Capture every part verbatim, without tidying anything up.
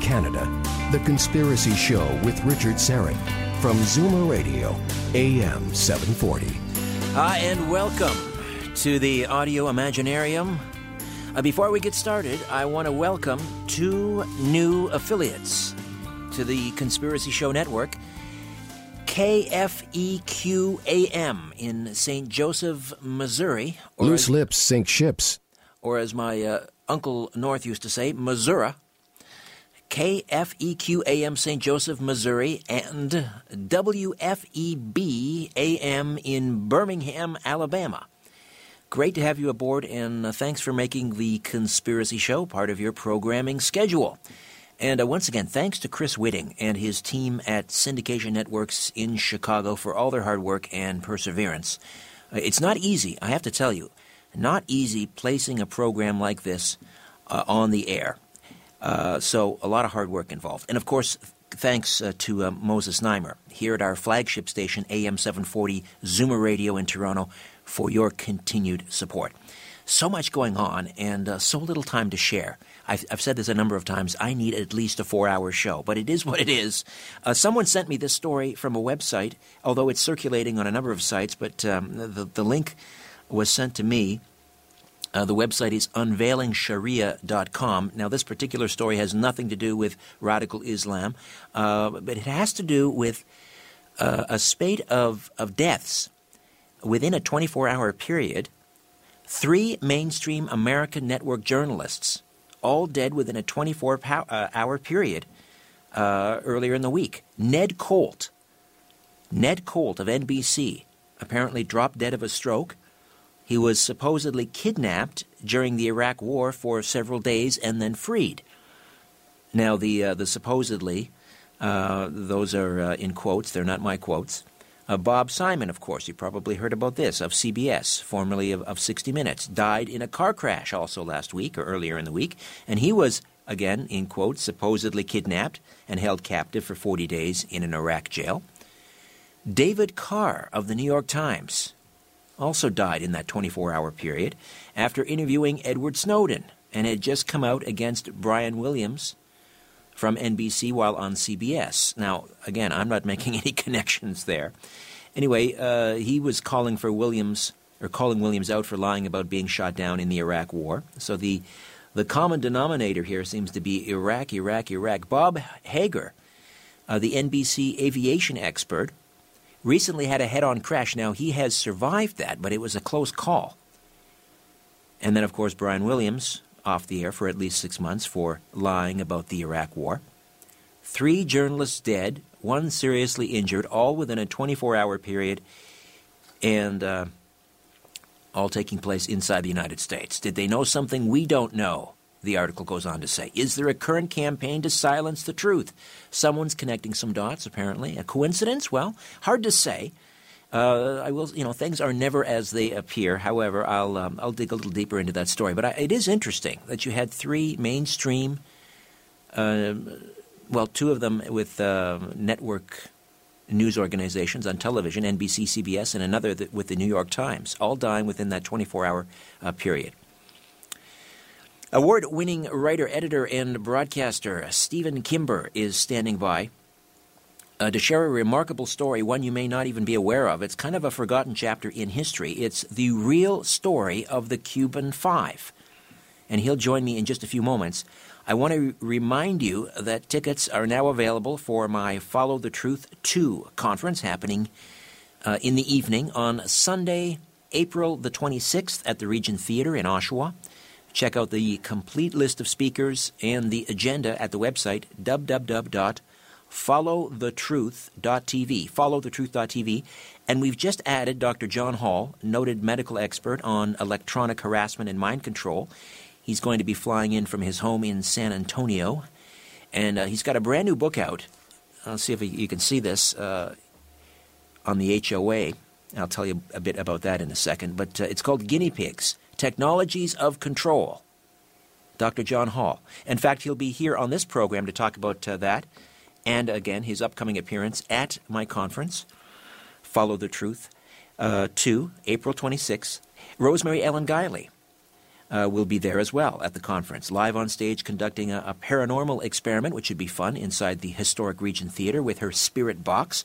Canada, The Conspiracy Show with Richard Syrett from Zoomer Radio, A M seven forty. Hi, and welcome to the Audio Imaginarium. Uh, before we get started, I want to welcome two new affiliates to the Conspiracy Show Network, K F E Q A M in Saint Joseph, Missouri. Or Loose as, lips sink ships. Or as my uh, Uncle North used to say, Missouri. K F E Q A M Saint Joseph, Missouri, and W F E B A M in Birmingham, Alabama. Great to have you aboard, and uh, thanks for making the Conspiracy Show part of your programming schedule. And uh, once again, thanks to Chris Whitting and his team at Syndication Networks in Chicago for all their hard work and perseverance. Uh, it's not easy, I have to tell you, not easy placing a program like this uh, on the air. Uh, so a lot of hard work involved. And, of course, thanks uh, to uh, Moses Neimer here at our flagship station, A M seven forty, Zoomer Radio in Toronto, for your continued support. So much going on and uh, so little time to share. I've, I've said this a number of times. I need at least a four-hour show, but it is what it is. Uh, someone sent me this story from a website, although it's circulating on a number of sites, but um, the, the link was sent to me. Uh, the website is unveiling sharia dot com. Now, this particular story has nothing to do with radical Islam, uh, but it has to do with uh, a spate of, of deaths within a twenty-four hour period. Three mainstream American network journalists, all dead within a twenty-four hour period uh, earlier in the week. Ned Colt, Ned Colt of N B C, apparently dropped dead of a stroke. He was supposedly kidnapped during the Iraq War for several days and then freed. Now, the uh, the supposedly, uh, those are uh, in quotes. They're not my quotes. Uh, Bob Simon, of course, you probably heard about this, of C B S, formerly of, of sixty minutes, died in a car crash also last week or earlier in the week. And he was, again, in quotes, supposedly kidnapped and held captive for forty days in an Iraq jail. David Carr of the New York Times also died in that twenty-four hour period after interviewing Edward Snowden and had just come out against Brian Williams from N B C while on C B S. Now, again, I'm not making any connections there. Anyway, uh, he was calling for Williams or calling Williams out for lying about being shot down in the Iraq War. So the the common denominator here seems to be Iraq, Iraq, Iraq. Bob Hager, uh, the N B C aviation expert, recently had a head-on crash. Now, he has survived that, but it was a close call. And then, of course, Brian Williams, off the air for at least six months for lying about the Iraq War. Three journalists dead, one seriously injured, all within a twenty-four hour period, and uh, all taking place inside the United States. Did they know something we don't know? The article goes on to say, is there a current campaign to silence the truth? Someone's connecting some dots, apparently. A coincidence? Well, hard to say. Uh, I will, you know, things are never as they appear. However, I'll um, I'll dig a little deeper into that story. But I, it is interesting that you had three mainstream, uh, well, two of them with uh, network news organizations on television, N B C, C B S, and another that with the New York Times, all dying within that twenty-four hour uh, period. Award-winning writer, editor, and broadcaster Stephen Kimber is standing by uh, to share a remarkable story, one you may not even be aware of. It's kind of a forgotten chapter in history. It's the real story of the Cuban Five, and he'll join me in just a few moments. I want to remind you that tickets are now available for my Follow the Truth two conference happening uh, in the evening on Sunday, April the twenty-sixth at the Regent Theatre in Oshawa. Check out the complete list of speakers and the agenda at the website w w w dot follow the truth dot t v, follow the truth dot t v. And we've just added Doctor John Hall, noted medical expert on electronic harassment and mind control. He's going to be flying in from his home in San Antonio. And uh, he's got a brand new book out. I'll see if you can see this uh, on the H O A. I'll tell you a bit about that in a second. But uh, it's called Guinea Pigs: Technologies of Control, Doctor John Hall. In fact, he'll be here on this program to talk about uh, that, and again, his upcoming appearance at my conference, Follow the Truth, uh, two, April twenty-sixth. Rosemary Ellen Guiley uh, will be there as well at the conference, live on stage conducting a, a paranormal experiment, which should be fun, inside the historic Regent Theatre with her spirit box.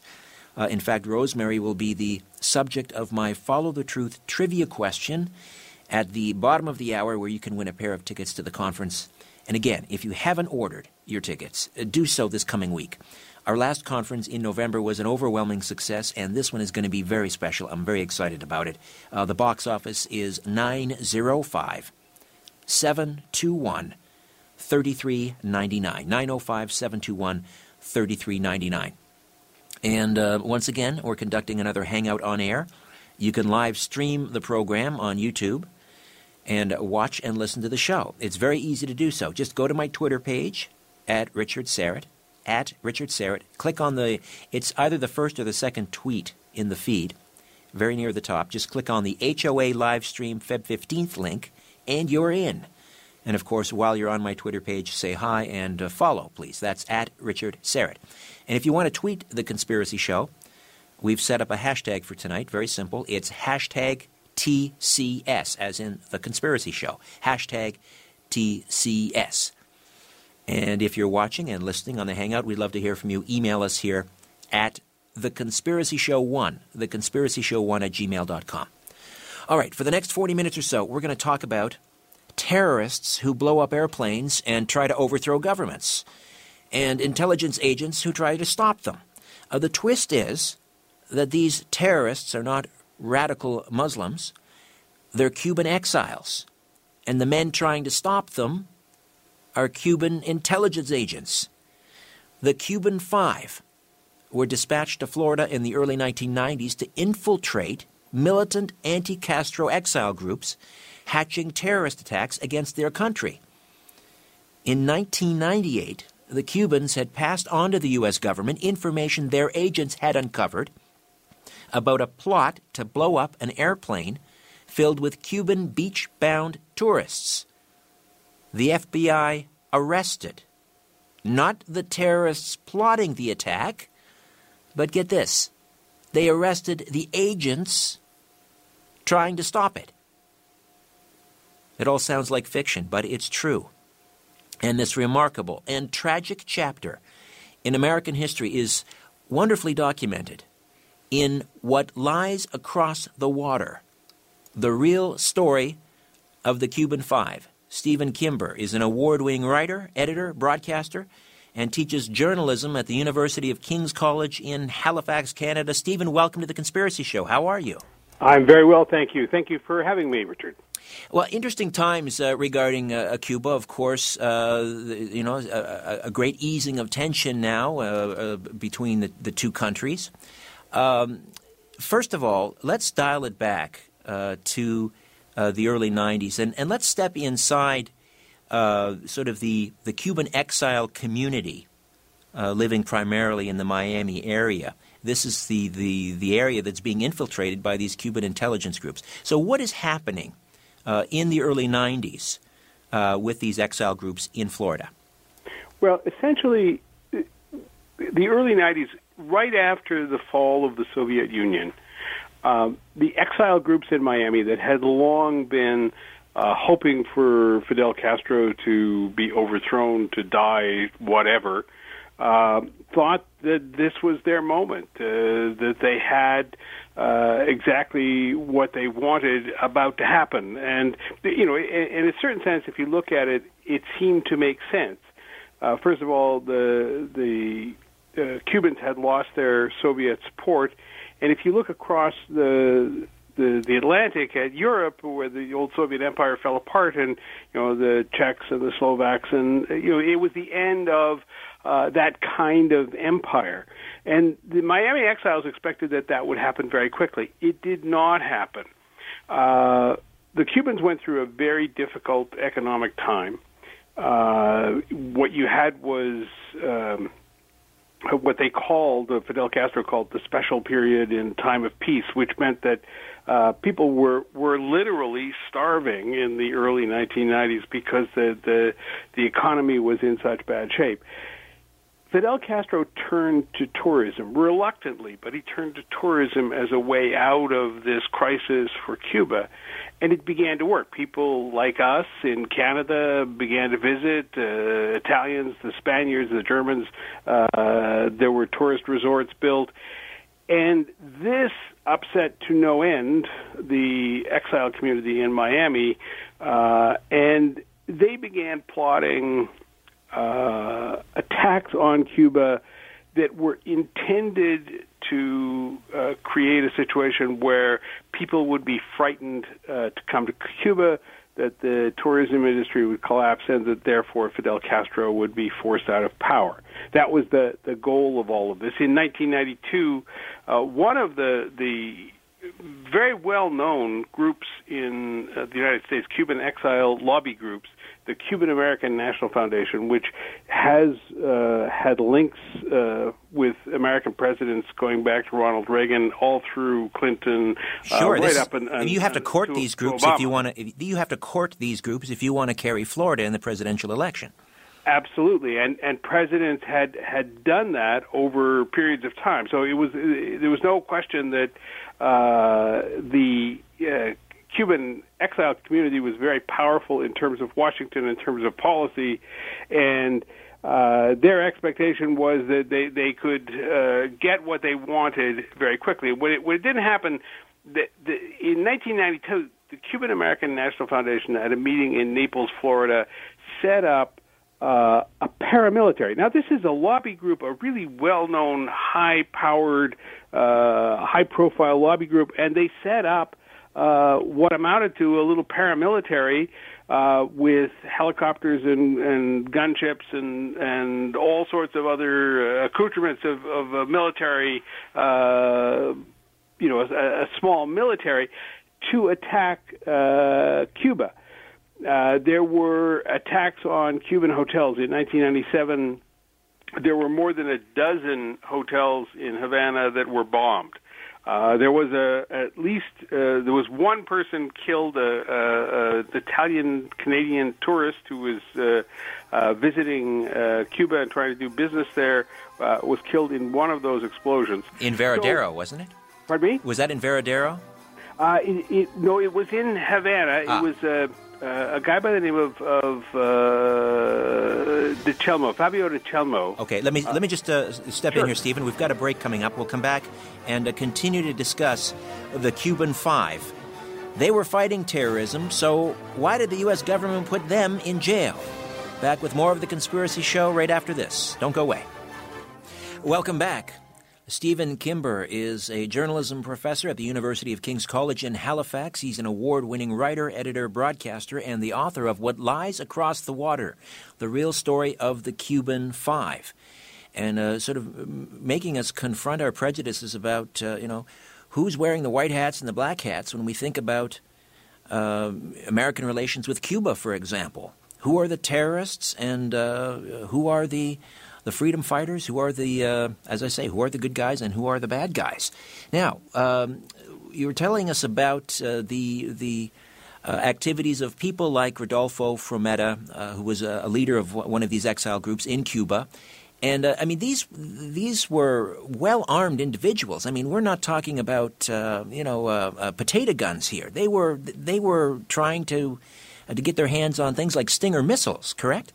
Uh, in fact, Rosemary will be the subject of my Follow the Truth trivia question at the bottom of the hour, where you can win a pair of tickets to the conference. And again, if you haven't ordered your tickets, do so this coming week. Our last conference in November was an overwhelming success, and this one is going to be very special. I'm very excited about it. Uh, the box office is nine oh five, seven two one, three three nine nine, nine oh five, seven two one, three three nine nine. And uh, once again, we're conducting another Hangout on Air. You can live stream the program on YouTube and watch and listen to the show. It's very easy to do so. Just go to my Twitter page, at Richard Syrett, at Richard Syrett. Click on the, it's either the first or the second tweet in the feed, very near the top. Just click on the H O A live stream February fifteenth link, and you're in. And, of course, while you're on my Twitter page, say hi and uh, follow, please. That's at Richard Syrett. And if you want to tweet The Conspiracy Show, we've set up a hashtag for tonight, very simple. It's hashtag T C S, as in The Conspiracy Show, hashtag T C S. And if you're watching and listening on the Hangout, we'd love to hear from you. Email us here at the conspiracy show one, the conspiracy show one at gmail dot com. All right, for the next forty minutes or so, we're going to talk about terrorists who blow up airplanes and try to overthrow governments, and intelligence agents who try to stop them. Uh, the twist is that these terrorists are not radical Muslims, they're Cuban exiles, and the men trying to stop them are Cuban intelligence agents. The Cuban Five were dispatched to Florida in the early nineteen nineties to infiltrate militant anti-Castro exile groups hatching terrorist attacks against their country. In nineteen ninety-eight, the Cubans had passed on to the U S government information their agents had uncovered about a plot to blow up an airplane filled with Cuban beach-bound tourists. The F B I arrested not the terrorists plotting the attack, but get this, they arrested the agents trying to stop it. It all sounds like fiction, but it's true. And this remarkable and tragic chapter in American history is wonderfully documented in What Lies Across the Water, The Real Story of the Cuban Five. Stephen Kimber is an award-winning writer, editor, broadcaster, and teaches journalism at the University of King's College in Halifax, Canada. Stephen, welcome to The Conspiracy Show. How are you? I'm very well, thank you. Thank you for having me, Richard. Well, interesting times uh, regarding uh, Cuba, of course. Uh, you know, a, a great easing of tension now uh, uh, between the, the two countries. Um, first of all, let's dial it back uh, to uh, the early nineties, and, and let's step inside uh, sort of the, the Cuban exile community uh, living primarily in the Miami area. This is the, the, the area that's being infiltrated by these Cuban intelligence groups. So what is happening uh, in the early nineties uh, with these exile groups in Florida? Well, essentially, the early nineties right after the fall of the Soviet Union, uh, the exile groups in Miami that had long been uh, hoping for Fidel Castro to be overthrown, to die, whatever, uh, thought that this was their moment, uh, that they had uh, exactly what they wanted about to happen. And, you know, in, in a certain sense, if you look at it, it seemed to make sense. Uh, first of all, the the uh, Cubans had lost their Soviet support, and if you look across the the, the Atlantic at Europe, where the old Soviet Empire fell apart, and you know the Czechs and the Slovaks, and you know it was the end of uh, that kind of empire. And the Miami exiles expected that that would happen very quickly. It did not happen. Uh, the Cubans went through a very difficult economic time. Uh, what you had was um, what they called, uh, Fidel Castro called the special period in time of peace, which meant that uh, people were, were literally starving in the early nineteen nineties because the, the, the economy was in such bad shape. Fidel Castro turned to tourism, reluctantly, but he turned to tourism as a way out of this crisis for Cuba, and it began to work. People like us in Canada began to visit, uh, Italians, the Spaniards, the Germans. Uh, there were tourist resorts built, and this upset to no end the exile community in Miami, uh, and they began plotting Uh, attacks on Cuba that were intended to uh, create a situation where people would be frightened uh, to come to Cuba, that the tourism industry would collapse, and that therefore Fidel Castro would be forced out of power. That was the, the goal of all of this. In nineteen ninety-two, uh, one of the the very well-known groups in uh, the United States, Cuban exile lobby groups, the Cuban American National Foundation, which has uh, had links uh, with American presidents going back to Ronald Reagan, all through Clinton, sure, uh, right up and, and you have to court to, these groups if you want to. You have to court these groups if you want to carry Florida in the presidential election. Absolutely, and and presidents had had done that over periods of time. So it was there was no question that uh, the uh, Cuban exile community was very powerful in terms of Washington, in terms of policy, and uh, their expectation was that they, they could uh, get what they wanted very quickly. When it, when it didn't happen, the, the, in nineteen ninety-two, the Cuban American National Foundation, at a meeting in Naples, Florida, set up uh, a paramilitary. Now, this is a lobby group, a really well-known, high-powered, uh, high-profile lobby group, and they set up Uh, what amounted to a little paramilitary uh, with helicopters and, and gunships and, and all sorts of other uh, accoutrements of, of a military, uh, you know, a, a small military to attack uh, Cuba. Uh, there were attacks on Cuban hotels in nineteen ninety-seven. There were more than a dozen hotels in Havana that were bombed. Uh, there was a, at least, uh, there was one person killed, an Italian-Canadian tourist who was uh, uh, visiting uh, Cuba and trying to do business there, uh, was killed in one of those explosions. In Veradero, so, wasn't it? Pardon me? Was that in Veradero? Uh, it, it, no, it was in Havana. Ah. It was uh, uh, a guy by the name of, of uh, DiCelmo, Fabio DiCelmo. Okay, let me uh, let me just uh, step sure. in here, Stephen. We've got a break coming up. We'll come back and uh, continue to discuss the Cuban Five. They were fighting terrorism, so why did the U S government put them in jail? Back with more of The Conspiracy Show right after this. Don't go away. Welcome back. Stephen Kimber is a journalism professor at the University of King's College in Halifax. He's an award-winning writer, editor, broadcaster, and the author of What Lies Across the Water, The Real Story of the Cuban Five, and uh, sort of making us confront our prejudices about, uh, you know, who's wearing the white hats and the black hats when we think about uh, American relations with Cuba, for example. Who are the terrorists and uh, who are the... the freedom fighters, who are the, uh, as I say, who are the good guys and who are the bad guys. Now, um, you were telling us about uh, the the uh, activities of people like Rodolfo Frometa, uh, who was a, a leader of one of these exile groups in Cuba, And, uh, I mean, these these were well-armed individuals. I mean, we're not talking about, uh, you know, uh, uh, potato guns here. They were they were trying to uh, to get their hands on things like Stinger missiles, correct?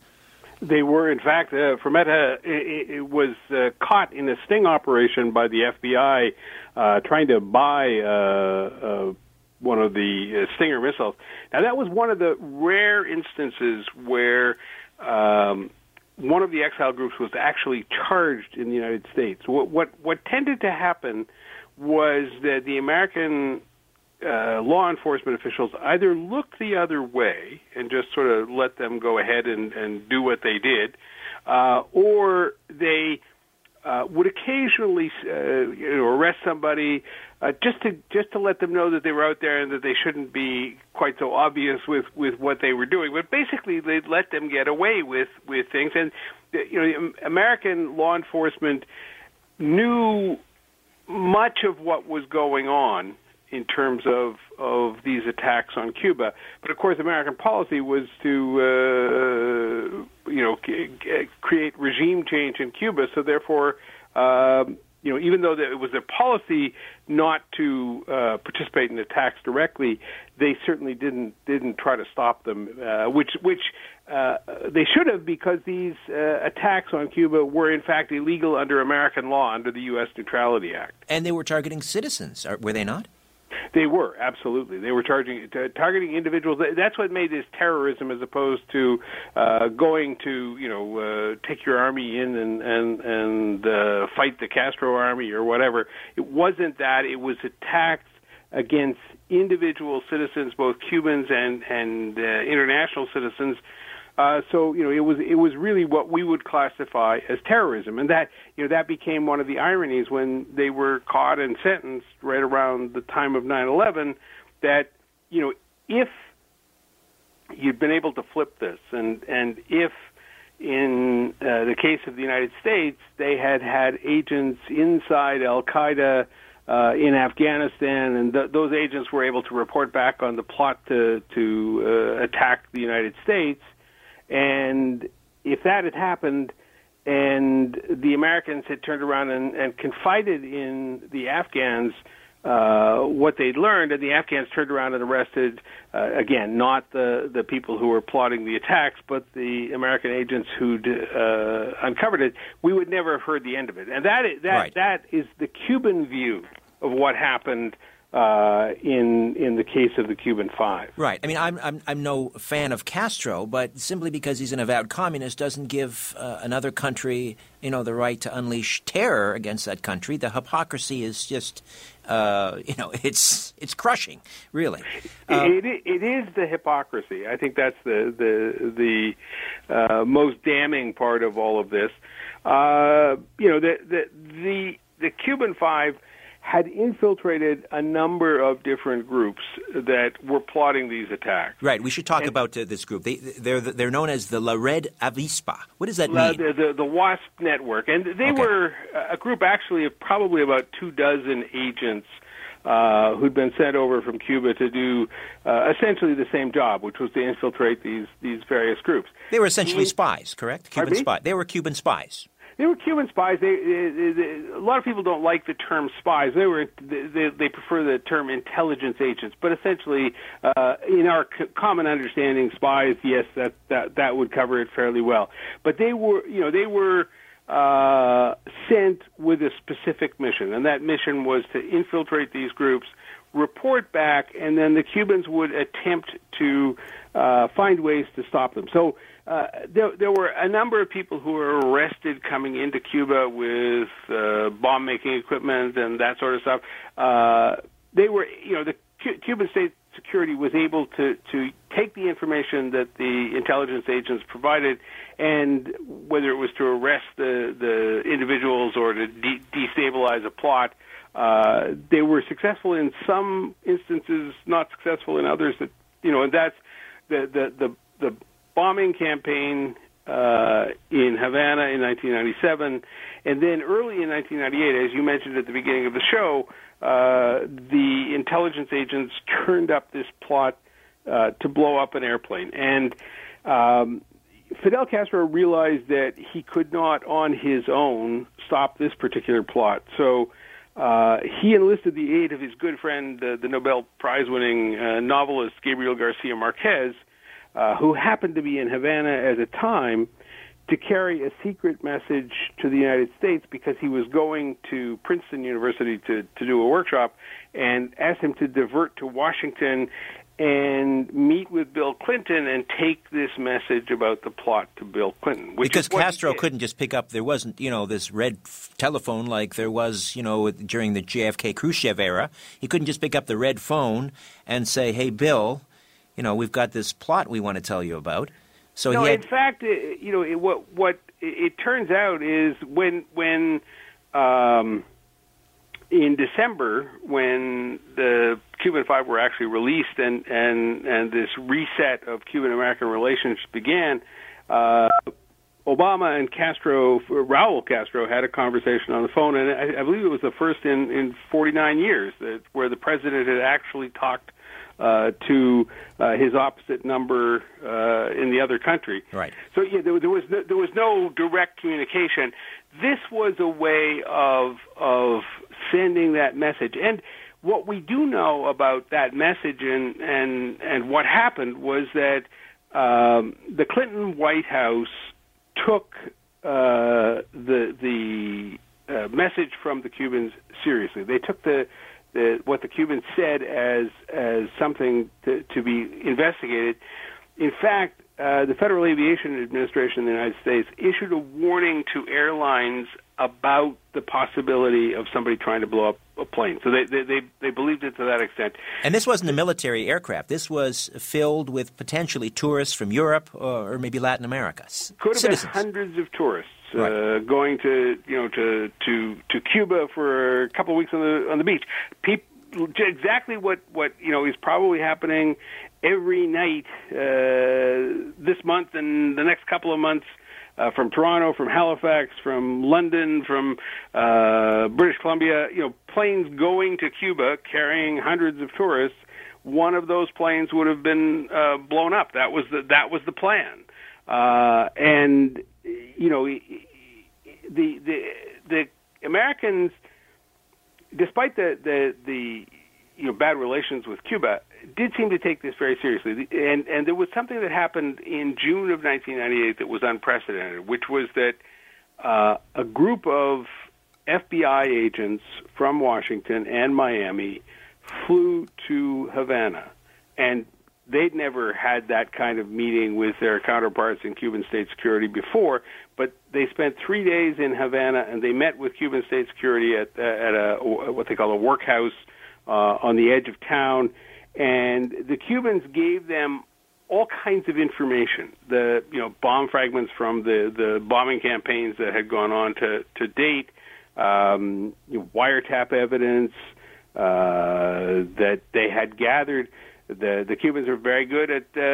They were. In fact, uh, Fermetta it, it was uh, caught in a sting operation by the F B I uh, trying to buy uh, uh, one of the uh, Stinger missiles. Now, that was one of the rare instances where um, one of the exile groups was actually charged in the United States. What, what, what tended to happen was that the American Uh, law enforcement officials either looked the other way and just sort of let them go ahead and, and do what they did, uh, or they uh, would occasionally uh, you know, arrest somebody uh, just to just to let them know that they were out there and that they shouldn't be quite so obvious with, with what they were doing. But basically, they'd let them get away with, with things. And you know, American law enforcement knew much of what was going on in terms of, of these attacks on Cuba. But, of course, American policy was to, uh, you know, c- c- create regime change in Cuba. So, therefore, uh, you know, even though it was their policy not to uh, participate in attacks directly, they certainly didn't didn't try to stop them, uh, which, which uh, they should have, because these uh, attacks on Cuba were, in fact, illegal under American law, under the U S Neutrality Act. And they were targeting citizens, were they not? They were, absolutely. They were charging, t- targeting individuals. That's what made this terrorism, as opposed to uh, going to, you know, uh, take your army in and and, and uh, fight the Castro army or whatever. It wasn't that. It was attacks against individual citizens, both Cubans and and uh, international citizens. Uh, so, you know, it was it was really what we would classify as terrorism. And that, you know, that became one of the ironies when they were caught and sentenced right around the time of nine eleven, that, you know, if you'd been able to flip this, and, and if in uh, the case of the United States, they had had agents inside al-Qaeda Uh, in Afghanistan, and th- those agents were able to report back on the plot to, to uh, attack the United States. And if that had happened and the Americans had turned around and, and confided in the Afghans uh, what they'd learned, and the Afghans turned around and arrested, uh, again, not the, the people who were plotting the attacks, but the American agents who'd uh, uncovered it, we would never have heard the end of it. And that is, that, right. that is the Cuban view of what happened Uh, in in the case of the Cuban Five. Right. I mean, I'm I'm I'm no fan of Castro, but simply because he's an avowed communist doesn't give uh, another country, you know, the right to unleash terror against that country. The hypocrisy is just, uh, you know, it's it's crushing, really. Uh, it, it, it is the hypocrisy. I think that's the the the uh, most damning part of all of this. Uh, you know, the the the, the Cuban Five had infiltrated a number of different groups that were plotting these attacks. Right. We should talk and, about uh, this group. They, they're they're known as the La Red Avispa. What does that la, mean? The, the, the WASP network. And they okay. were a group, actually, of probably about two dozen agents uh, who'd been sent over from Cuba to do uh, essentially the same job, which was to infiltrate these, these various groups. They were essentially we, spies, correct? Cuban spies. They were Cuban spies. They were Cuban spies. They, they, they, a lot of people don't like the term spies. They were they, they prefer the term intelligence agents. But essentially, uh, in our c- common understanding, spies, yes, that, that that would cover it fairly well. But they were, you know, they were uh, sent with a specific mission, and that mission was to infiltrate these groups, report back, and then the Cubans would attempt to uh, find ways to stop them. So uh, there, there were a number of people who were arrested coming into Cuba with uh, bomb-making equipment and that sort of stuff. Uh, they were, you know, the C- Cuban state security was able to, to take the information that the intelligence agents provided, and whether it was to arrest the, the individuals or to de- destabilize a plot, Uh, they were successful in some instances, not successful in others. That, you know, and that's the the the, the bombing campaign uh, in Havana in nineteen ninety-seven, and then early in nineteen ninety-eight, as you mentioned at the beginning of the show, uh, the intelligence agents turned up this plot uh, to blow up an airplane, and um, Fidel Castro realized that he could not on his own stop this particular plot. So uh, he enlisted the aid of his good friend, uh, the Nobel Prize-winning uh, novelist Gabriel Garcia Marquez, uh, who happened to be in Havana at the time, to carry a secret message to the United States, because he was going to Princeton University to, to do a workshop, and asked him to divert to Washington and meet with Bill Clinton and take this message about the plot to Bill Clinton. Which because Castro couldn't just pick up – there wasn't, you know, this red f- telephone like there was, you know, during the J F K-Khrushchev era. He couldn't just pick up the red phone and say, hey, Bill, you know, we've got this plot we want to tell you about. So no, he had... in fact, it, you know, it, what what it turns out is when when um, in December, when the Cuban Five were actually released and and, and this reset of Cuban American relations began, uh, Obama and Castro, Raul Castro, had a conversation on the phone, and I, I believe it was the first in, in forty-nine years that, where the president had actually talked Uh, to uh, his opposite number uh, in the other country. Right. So yeah, there, there was no, there was no direct communication. This was a way of of sending that message. And what we do know about that message and and, and what happened was that um, the Clinton White House took uh, the the uh, message from the Cubans seriously. They took the The, what the Cubans said as as something to, to be investigated. In fact, uh, the Federal Aviation Administration in the United States issued a warning to airlines about the possibility of somebody trying to blow up a plane. So they they, they, they believed it to that extent. And this wasn't a military aircraft. This was filled with potentially tourists from Europe or, or maybe Latin America. Could have Citizens. been hundreds of tourists. Right. Uh, going to you know to, to to Cuba for a couple of weeks on the on the beach. People, exactly what, what you know is probably happening every night uh, this month and the next couple of months uh, from Toronto, from Halifax, from London, from uh, British Columbia. You know, planes going to Cuba carrying hundreds of tourists. One of those planes would have been uh, blown up. That was the that was the plan, uh, and. You know, the the the Americans, despite the, the the you know bad relations with Cuba, did seem to take this very seriously. And and there was something that happened in June of nineteen ninety-eight that was unprecedented, which was that uh, a group of F B I agents from Washington and Miami flew to Havana, and they'd never had that kind of meeting with their counterparts in Cuban state security before, but they spent three days in Havana, and they met with Cuban state security at, at a, what they call a workhouse uh, on the edge of town, and the Cubans gave them all kinds of information, the you know bomb fragments from the, the bombing campaigns that had gone on to, to date, um, you know, wiretap evidence uh, that they had gathered. The, the Cubans are very good at uh,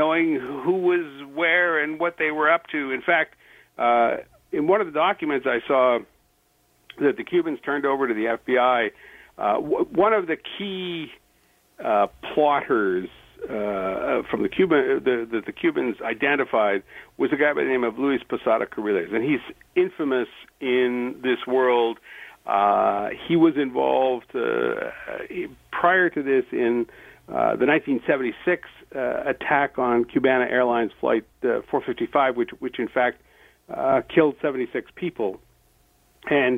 knowing who was where and what they were up to. In fact, uh, in one of the documents I saw that the Cubans turned over to the F B I, uh, w- one of the key uh, plotters uh, from the Cuban the, the, the Cubans identified was a guy by the name of Luis Posada Carriles, and he's infamous in this world. Uh, he was involved uh, prior to this in Uh, the nineteen seventy-six uh, attack on Cubana Airlines Flight uh, four fifty-five, which, which in fact uh, killed seventy-six people, and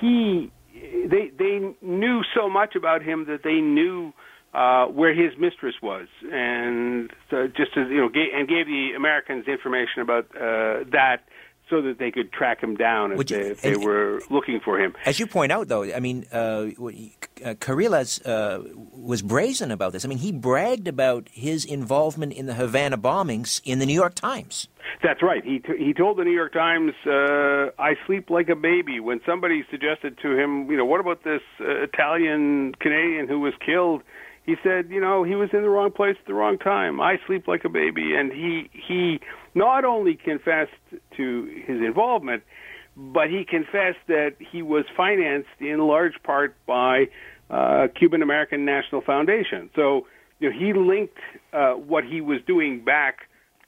he, they, they knew so much about him that they knew uh, where his mistress was, and so just as, you know, gave, and gave the Americans information about uh, that, so that they could track him down if, you, they, if they and, were looking for him. As you point out, though, I mean, uh, Carriles uh, was brazen about this. I mean, he bragged about his involvement in the Havana bombings in the New York Times. That's right. He t- he told the New York Times, uh, I sleep like a baby, when somebody suggested to him, you know, what about this uh, Italian-Canadian who was killed? He said, you know, he was in the wrong place at the wrong time. I sleep like a baby. And he he not only confessed to his involvement, but he confessed that he was financed in large part by uh, Cuban American National Foundation. So, you know, he linked uh, what he was doing back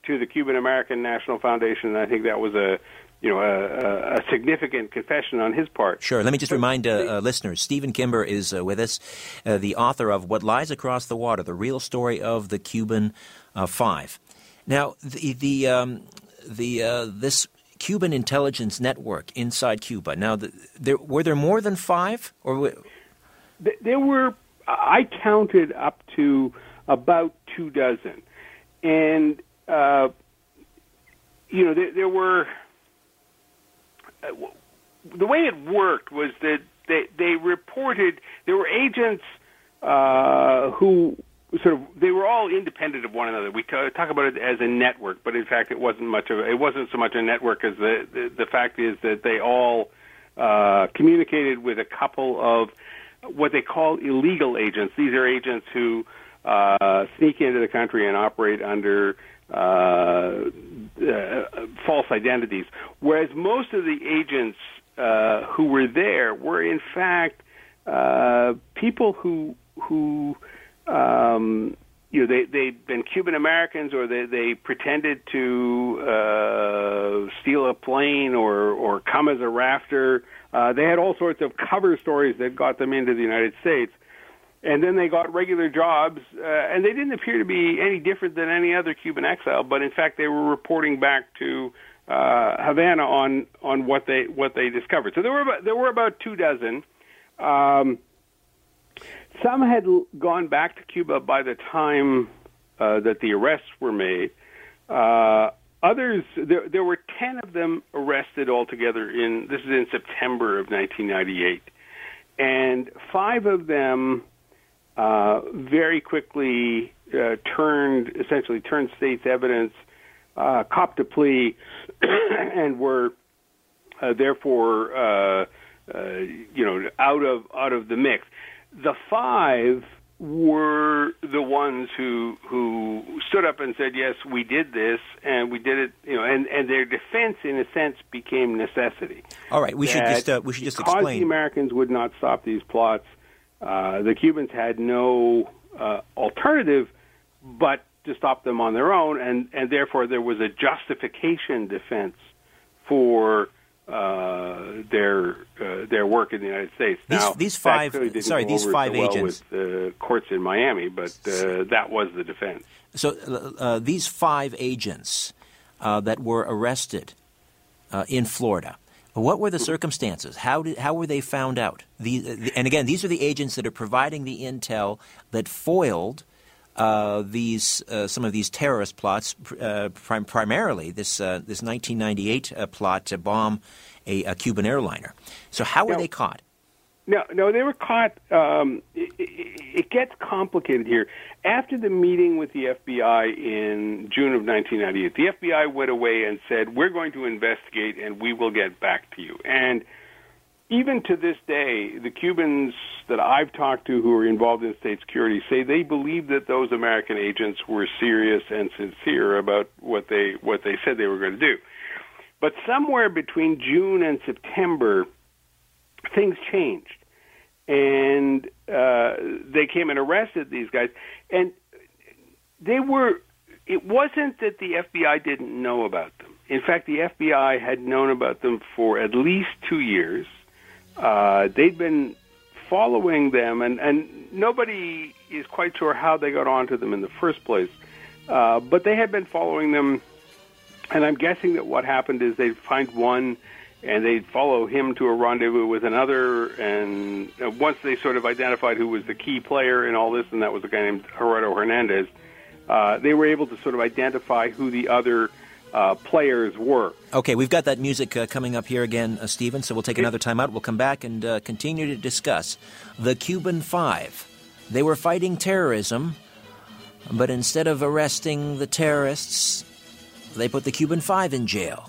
to the Cuban American National Foundation, and I think that was a you know, a, a significant confession on his part. Sure. Let me just remind uh, uh, listeners, Stephen Kimber is uh, with us, uh, the author of What Lies Across the Water, The Real Story of the Cuban uh, Five. Now, the the um, the uh, this Cuban intelligence network inside Cuba, now, the, there, were there more than five? or w- There were, I counted up to about two dozen. And, uh, you know, there, there were... The way it worked was that they, they reported there were agents uh, who sort of they were all independent of one another. We t- talk about it as a network, but in fact, it wasn't much of it wasn't so much a network as the the, the fact is that they all uh, communicated with a couple of what they call illegal agents. These are agents who uh, sneak into the country and operate under. Uh, uh, false identities, whereas most of the agents uh, who were there were in fact uh, people who who um, you know they they'd been Cuban Americans or they they pretended to uh, steal a plane or or come as a rafter. Uh, they had all sorts of cover stories that got them into the United States. And then they got regular jobs, uh, and they didn't appear to be any different than any other Cuban exile. But in fact, they were reporting back to uh, Havana on on what they what they discovered. So there were about, there were about two dozen. Um, some had gone back to Cuba by the time uh, that the arrests were made. Uh, others, there, there were ten of them arrested altogether. In this is in September of nineteen ninety-eight, and five of them. Uh, very quickly uh, turned, essentially turned state's evidence, uh, copped a plea, and were uh, therefore, uh, uh, you know, out of out of the mix. The five were the ones who who stood up and said, "Yes, we did this, and we did it." You know, and, and their defense, in a sense, became necessity. All right, we should just uh, we should just explain. Because the Americans would not stop these plots. Uh, the Cubans had no uh, alternative but to stop them on their own, and, and therefore there was a justification defense for uh, their uh, their work in the United States. These, now, these five, didn't sorry, go these over five so well agents with uh, courts in Miami, but uh, that was the defense. So uh, these five agents uh, that were arrested uh, in Florida. What were the circumstances? How did how were they found out? The, the, and again, these are the agents that are providing the intel that foiled uh, these uh, some of these terrorist plots. Uh, prim- primarily, this uh, this nineteen ninety-eight uh, plot to bomb a, a Cuban airliner. So how were now, they caught? No, no, they were caught. Um, it, it gets complicated here. After the meeting with the F B I in June of nineteen ninety-eight, the F B I went away and said, we're going to investigate and we will get back to you. And even to this day, the Cubans that I've talked to who are involved in state security say they believe that those American agents were serious and sincere about what they what they said they were going to do. But somewhere between June and September, things changed. And uh, they came and arrested these guys. And they were, it wasn't that the F B I didn't know about them. In fact, the F B I had known about them for at least two years. Uh, they'd been following them, and, and nobody is quite sure how they got onto them in the first place. Uh, but they had been following them, and I'm guessing that what happened is they'd find one and they'd follow him to a rendezvous with another, and once they sort of identified who was the key player in all this, and that was a guy named Gerardo Hernandez, uh, they were able to sort of identify who the other uh, players were. Okay, we've got that music uh, coming up here again, uh, Stephen, so we'll take another time out. We'll come back and uh, continue to discuss the Cuban Five. They were fighting terrorism, but instead of arresting the terrorists, they put the Cuban Five in jail,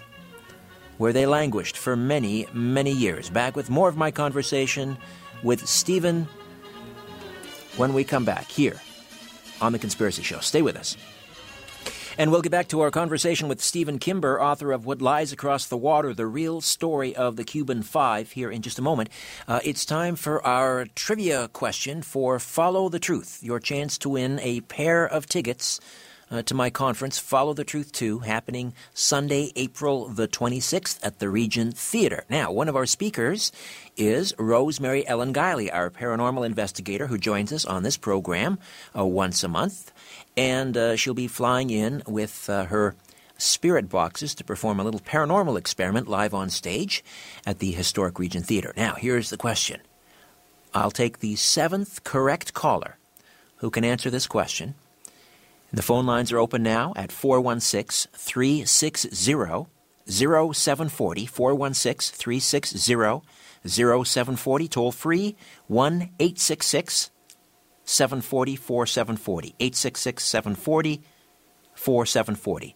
where they languished for many, many years. Back with more of my conversation with Stephen when we come back here on The Conspiracy Show. Stay with us. And we'll get back to our conversation with Stephen Kimber, author of What Lies Across the Water, The Real Story of the Cuban Five, here in just a moment. Uh, it's time for our trivia question for Follow the Truth, your chance to win a pair of tickets uh, to my conference, Follow the Truth two, happening Sunday, April the twenty-sixth at the Regent Theatre. Now, one of our speakers is Rosemary Ellen Guiley, our paranormal investigator who joins us on this program uh, once a month. And uh, she'll be flying in with uh, her spirit boxes to perform a little paranormal experiment live on stage at the historic Regent Theatre. Now, here's the question. I'll take the seventh correct caller who can answer this question. The phone lines are open now at four one six, three six zero, zero seven four zero, four one six, three six zero, zero seven four zero, toll-free one eight six six, seven four zero, four seven four zero, eight six six, seven four zero, four seven four zero.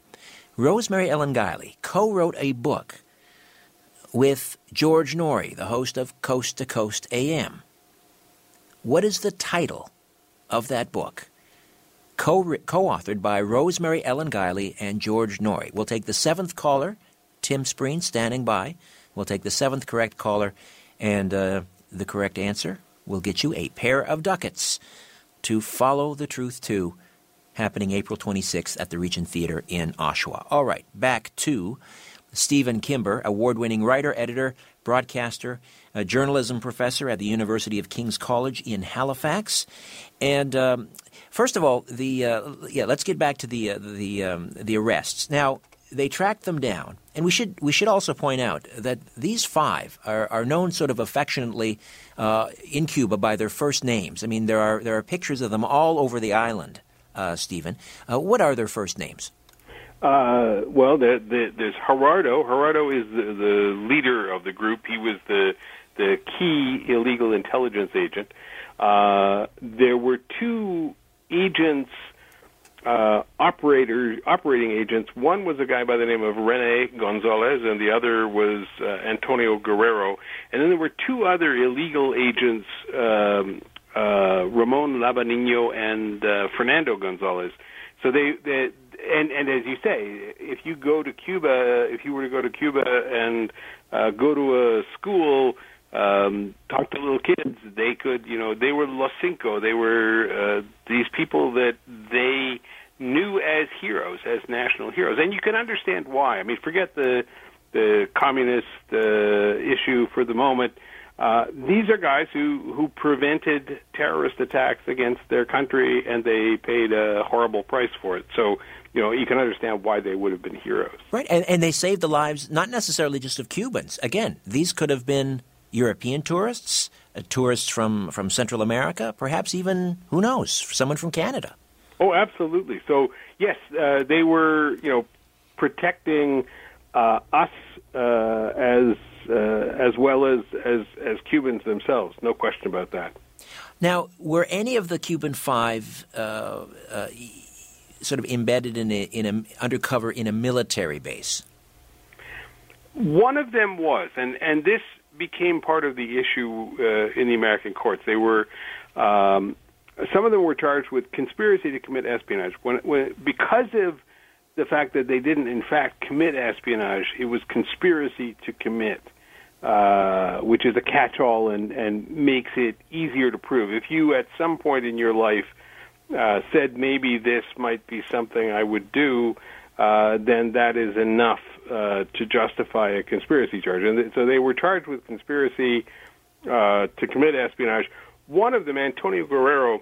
Rosemary Ellen Guiley co-wrote a book with George Norrie, the host of Coast to Coast A M. What is the title of that book, co- co-authored by Rosemary Ellen Guiley and George Norrie? We'll take the seventh caller, Tim Spreen, standing by. We'll take the seventh correct caller, and uh, the correct answer will get you a pair of ducats to Follow the Truth to, happening April twenty-sixth at the Regent Theatre in Oshawa. All right, back to Stephen Kimber, award-winning writer, editor, broadcaster, a journalism professor at the University of King's College in Halifax. And um, first of all, the uh, yeah, let's get back to the uh, the um, the arrests. Now, they tracked them down, and we should we should also point out that these five are, are known sort of affectionately uh, in Cuba by their first names. I mean, there are there are pictures of them all over the island. Uh, Stephen, uh, what are their first names? Uh, well, the, the, there's Gerardo. Gerardo is the, the leader of the group. He was the the key illegal intelligence agent. Uh, there were two agents, uh, operator operating agents. One was a guy by the name of René Gonzalez, and the other was uh, Antonio Guerrero. And then there were two other illegal agents. Um, Uh, Ramon Labanino and uh, Fernando Gonzalez. So they, they and, and as you say, if you go to Cuba, if you were to go to Cuba and uh, go to a school, um, talk to little kids, they could, you know, they were Los Cinco. They were uh, these people that they knew as heroes, as national heroes. And you can understand why. I mean, forget the, the communist uh, issue for the moment. Uh, these are guys who, who prevented terrorist attacks against their country, and they paid a horrible price for it. So, you know, you can understand why they would have been heroes. Right, and, and they saved the lives not necessarily just of Cubans. Again, these could have been European tourists, uh, tourists from, from Central America, perhaps even, who knows, someone from Canada. Oh, absolutely. So, yes, uh, they were, you know, protecting uh, us uh, as Uh, as well as, as as Cubans themselves, no question about that. Now, were any of the Cuban Five uh, uh, sort of embedded in a, in a, undercover in a military base? One of them was, and, and this became part of the issue uh, in the American courts. They were um, some of them were charged with conspiracy to commit espionage when, when because of the fact that they didn't in fact commit espionage. It was conspiracy to commit. Uh, which is a catch-all and, and makes it easier to prove. If you at some point in your life uh, said maybe this might be something I would do, uh, then that is enough uh, to justify a conspiracy charge. And th- so they were charged with conspiracy uh, to commit espionage. One of them, Antonio Guerrero,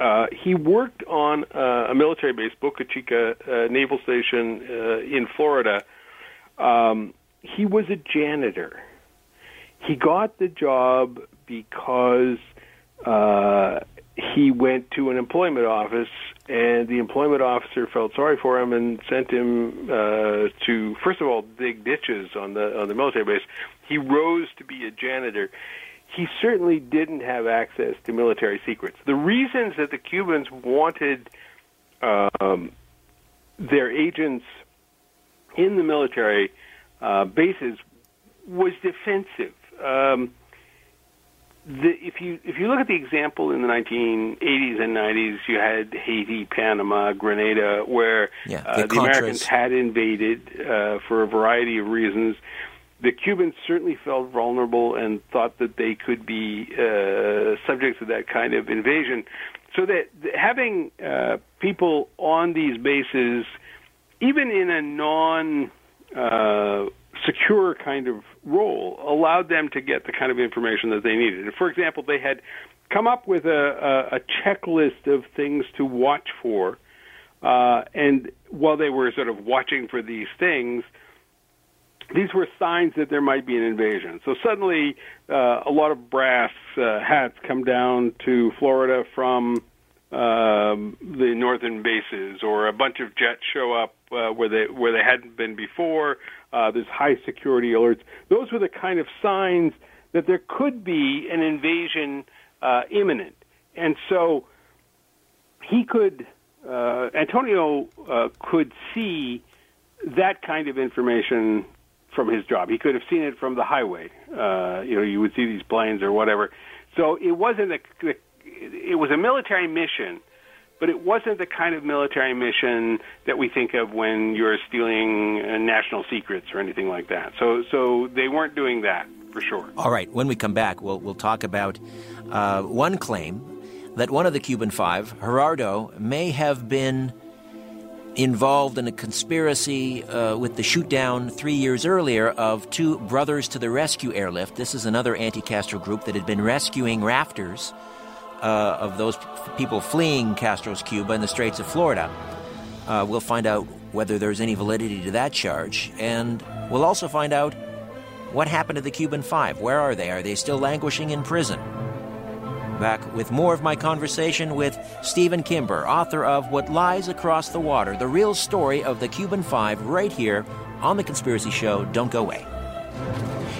uh, he worked on uh, a military base, Boca Chica uh, Naval Station uh, in Florida. Um, He was a janitor. He got the job because uh, he went to an employment office, and the employment officer felt sorry for him and sent him uh, to, first of all, dig ditches on the on the military base. He rose to be a janitor. He certainly didn't have access to military secrets. The reasons that the Cubans wanted um, their agents in the military Uh, bases was defensive. Um, the, if you if you look at the example in the nineteen eighties and nineties, you had Haiti, Panama, Grenada, where yeah, the, uh, the Americans had invaded uh, for a variety of reasons. The Cubans certainly felt vulnerable and thought that they could be uh, subjects of that kind of invasion. So that having uh, people on these bases, even in a non uh, secure kind of role, allowed them to get the kind of information that they needed. And for example, they had come up with a, a, a checklist of things to watch for, uh, and while they were sort of watching for these things, these were signs that there might be an invasion. So suddenly, uh, a lot of brass uh, hats come down to Florida from um, the northern bases, or a bunch of jets show up uh, where they where they hadn't been before. Uh, there's high security alerts. Those were the kind of signs that there could be an invasion uh, imminent. And so he could, uh, Antonio uh, could see that kind of information from his job. He could have seen it from the highway. Uh, you know, you would see these planes or whatever. So it wasn't a, it was a military mission, but it wasn't the kind of military mission that we think of when you're stealing uh, national secrets or anything like that. So, so they weren't doing that for sure. All right. When we come back, we'll we'll talk about uh, one claim that one of the Cuban Five, Gerardo, may have been involved in a conspiracy uh, with the shoot-down three years earlier of two Brothers to the Rescue airlift. This is another anti-Castro group that had been rescuing rafters uh, of those people fleeing Castro's Cuba in the Straits of Florida. Uh, we'll find out whether there's any validity to that charge, and we'll also find out what happened to the Cuban Five. Where are they? Are they still languishing in prison? Back with more of my conversation with Stephen Kimber, author of What Lies Across the Water, the real story of the Cuban Five, right here on The Conspiracy Show. Don't go away.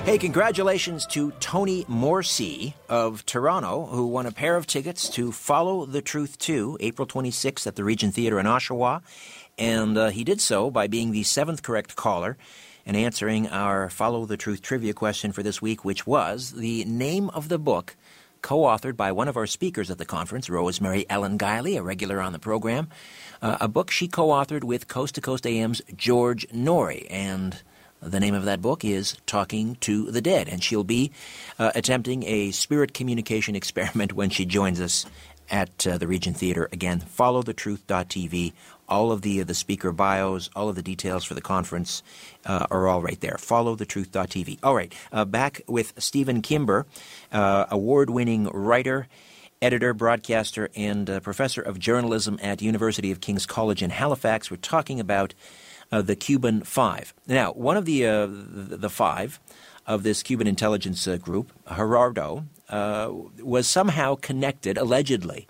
Hey, congratulations to Tony Morsi of Toronto, who won a pair of tickets to Follow the Truth two, April twenty-sixth at the Regent Theatre in Oshawa. And uh, he did so by being the seventh correct caller and answering our Follow the Truth trivia question for this week, which was the name of the book co-authored by one of our speakers at the conference, Rosemary Ellen Guiley, a regular on the program, uh, a book she co-authored with Coast to Coast A M's George Norrie. And the name of that book is Talking to the Dead. And she'll be uh, attempting a spirit communication experiment when she joins us at uh, the Regent Theatre. Again, follow the truth dot t v. All of the, uh, the speaker bios, all of the details for the conference uh, are all right there. follow the truth dot t v. All right, uh, back with Stephen Kimber, uh, award-winning writer, editor, broadcaster, and uh, professor of journalism at University of King's College in Halifax. We're talking about uh, the Cuban Five. Now, one of the uh, the five of this Cuban intelligence uh, group, Gerardo, uh, was somehow connected, allegedly,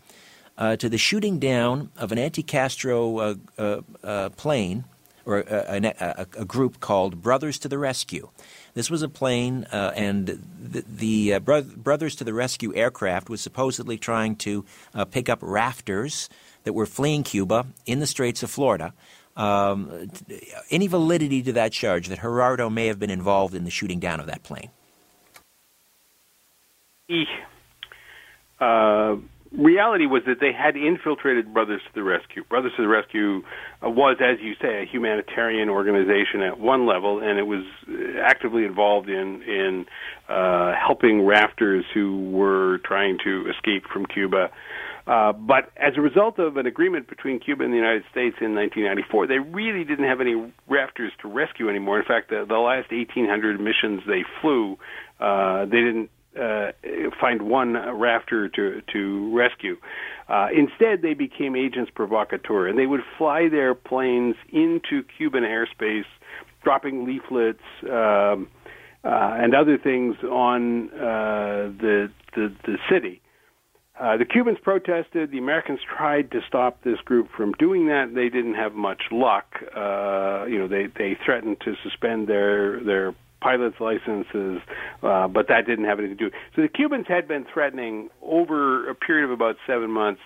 Uh, to the shooting down of an anti-Castro uh, uh, uh, plane or uh, a, a, a group called Brothers to the Rescue. This was a plane, uh, and the, the uh, bro- Brothers to the Rescue aircraft was supposedly trying to uh, pick up rafters that were fleeing Cuba in the Straits of Florida. Um, any validity to that charge that Gerardo may have been involved in the shooting down of that plane? Uh... Reality was that they had infiltrated Brothers to the Rescue. Brothers to the Rescue was, as you say, a humanitarian organization at one level, and it was actively involved in in uh, helping rafters who were trying to escape from Cuba. Uh, but as a result of an agreement between Cuba and the United States in nineteen ninety-four, they really didn't have any rafters to rescue anymore. In fact, the, the last eighteen hundred missions they flew, uh, they didn't Uh, find one rafter to to rescue. Uh, instead, they became agents provocateurs, and they would fly their planes into Cuban airspace, dropping leaflets um, uh, and other things on uh, the, the the city. Uh, the Cubans protested. The Americans tried to stop this group from doing that. They didn't have much luck. Uh, you know, they they threatened to suspend their their. pilot's licenses, uh, but that didn't have anything to do. So the Cubans had been threatening over a period of about seven months,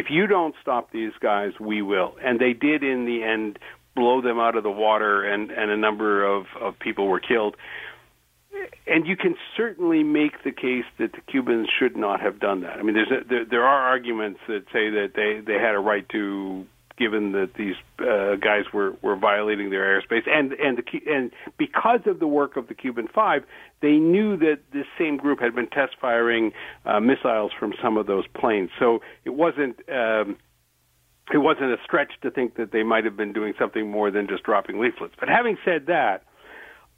if you don't stop these guys, we will. And they did in the end blow them out of the water, and, and a number of, of people were killed. And you can certainly make the case that the Cubans should not have done that. I mean, there's a, there, there are arguments that say that they, they had a right to given that these uh, guys were, were violating their airspace. And and the, and because of the work of the Cuban Five, they knew that this same group had been test firing uh, missiles from some of those planes. So it wasn't um, it wasn't a stretch to think that they might have been doing something more than just dropping leaflets. But having said that,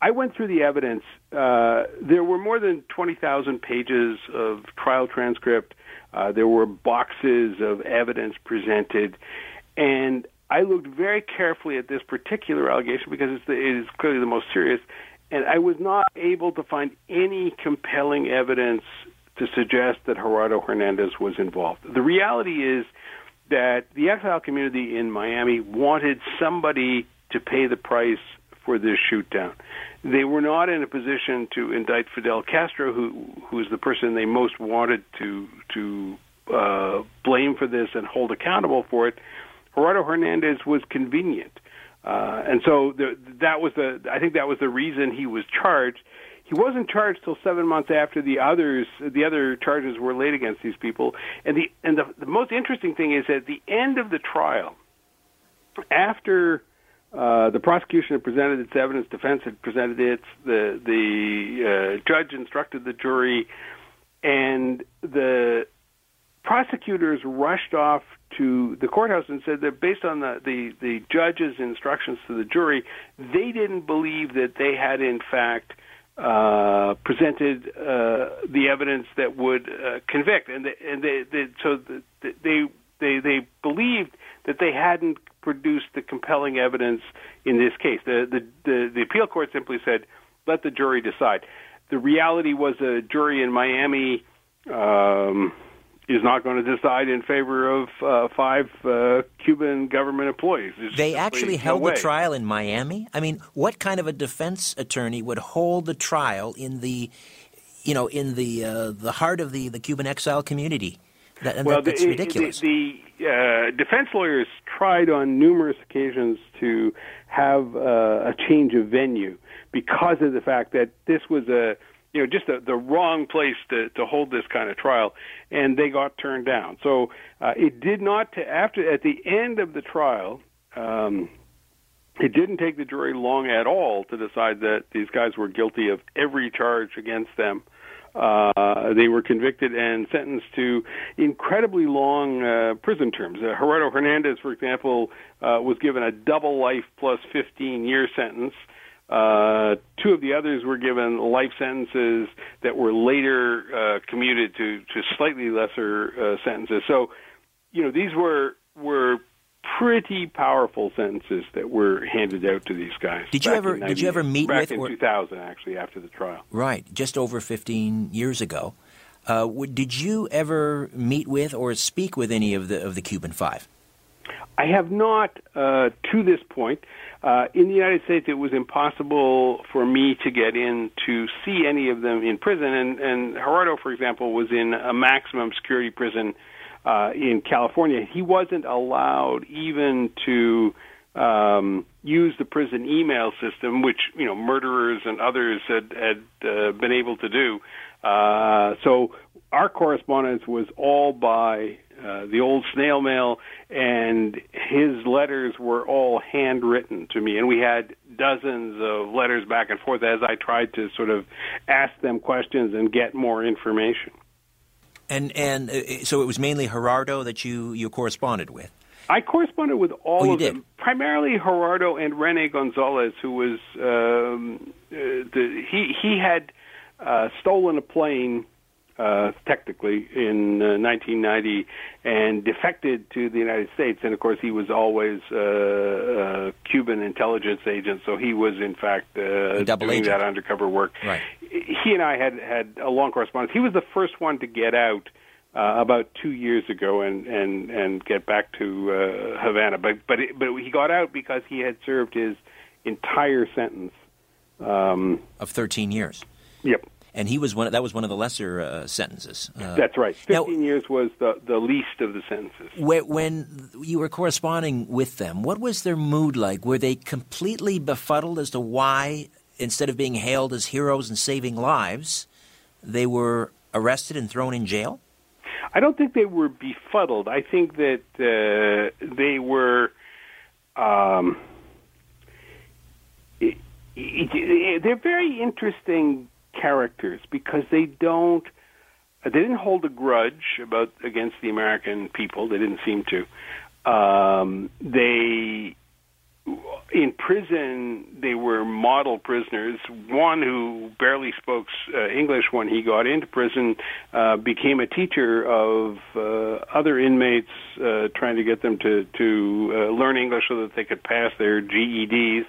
I went through the evidence. Uh, there were more than twenty thousand pages of trial transcript. Uh, there were boxes of evidence presented. And I looked very carefully at this particular allegation because it's the, it is clearly the most serious, and I was not able to find any compelling evidence to suggest that Gerardo Hernandez was involved. The reality is that the exile community in Miami wanted somebody to pay the price for this shoot down. They were not in a position to indict Fidel Castro, who who's the person they most wanted to to uh, blame for this and hold accountable for it. Gerardo Hernandez was convenient, uh, and so the, that was the. I think that was the reason he was charged. He wasn't charged till seven months after the others. The other charges were laid against these people, and the and the, the most interesting thing is at the end of the trial, after uh, the prosecution had presented its evidence, defense had presented its, the the uh, judge instructed the jury, and the prosecutors rushed off to the courthouse and said that based on the, the, the judge's instructions to the jury, they didn't believe that they had, in fact, uh, presented uh, the evidence that would uh, convict. And, they, and they, they, so they, they, they believed that they hadn't produced the compelling evidence in this case. The, the, the, the appeal court simply said, let the jury decide. The reality was a jury in Miami um, – is not going to decide in favor of uh, five uh, Cuban government employees. There's they actually held no the trial in Miami? I mean, what kind of a defense attorney would hold the trial in the, you know, in the uh, the heart of the, the Cuban exile community? That, well, that, that's the, ridiculous. The, the uh, defense lawyers tried on numerous occasions to have uh, a change of venue because of the fact that this was a You know, just the, the wrong place to, to hold this kind of trial, and they got turned down. So uh, it did not t- after at the end of the trial, um, it didn't take the jury long at all to decide that these guys were guilty of every charge against them. Uh, they were convicted and sentenced to incredibly long uh, prison terms. Uh, Gerardo Hernandez, for example, uh, was given a double life plus fifteen year sentence. Uh, two of the others were given life sentences that were later uh, commuted to, to slightly lesser uh, sentences. So, you know, these were were pretty powerful sentences that were handed out to these guys. Did you ever did you ever meet with, in two thousand, actually, after the trial? Right, just over fifteen years ago. Uh, did you ever meet with or speak with any of the of the Cuban Five? I have not uh, to this point. Uh, in the United States, it was impossible for me to get in to see any of them in prison. And, and Gerardo, for example, was in a maximum security prison uh, in California. He wasn't allowed even to um, use the prison email system, which, you know, murderers and others had, had uh, been able to do. Uh, so our correspondence was all by Uh, the old snail mail, and his letters were all handwritten to me. And we had dozens of letters back and forth as I tried to sort of ask them questions and get more information. And and uh, so it was mainly Gerardo that you, you corresponded with? I corresponded with all oh, of did. them, primarily Gerardo and René Gonzalez, who was um, uh, the, he, he had uh, stolen a plane Uh, technically, in uh, nineteen ninety, and defected to the United States. And, of course, he was always uh, a Cuban intelligence agent, so he was, in fact, uh, doing agent. that undercover work. Right. He and I had, had a long correspondence. He was the first one to get out uh, about two years ago and, and, and get back to uh, Havana. But but, it, but he got out because he had served his entire sentence. Um, of thirteen years. Yep. And he was one. That was one of the lesser uh, sentences. Uh, That's right. Fifteen now, years was the, the least of the sentences. When you were corresponding with them, what was their mood like? Were they completely befuddled as to why, instead of being hailed as heroes and saving lives, they were arrested and thrown in jail? I don't think they were befuddled. I think that uh, they were... Um, it, it, it, they're very interesting characters because they don't... They didn't hold a grudge about against the American people. They didn't seem to. Um, they... In prison, they were model prisoners. One who barely spoke uh, English when he got into prison uh, became a teacher of uh, other inmates, uh, trying to get them to, to uh, learn English so that they could pass their G E Ds.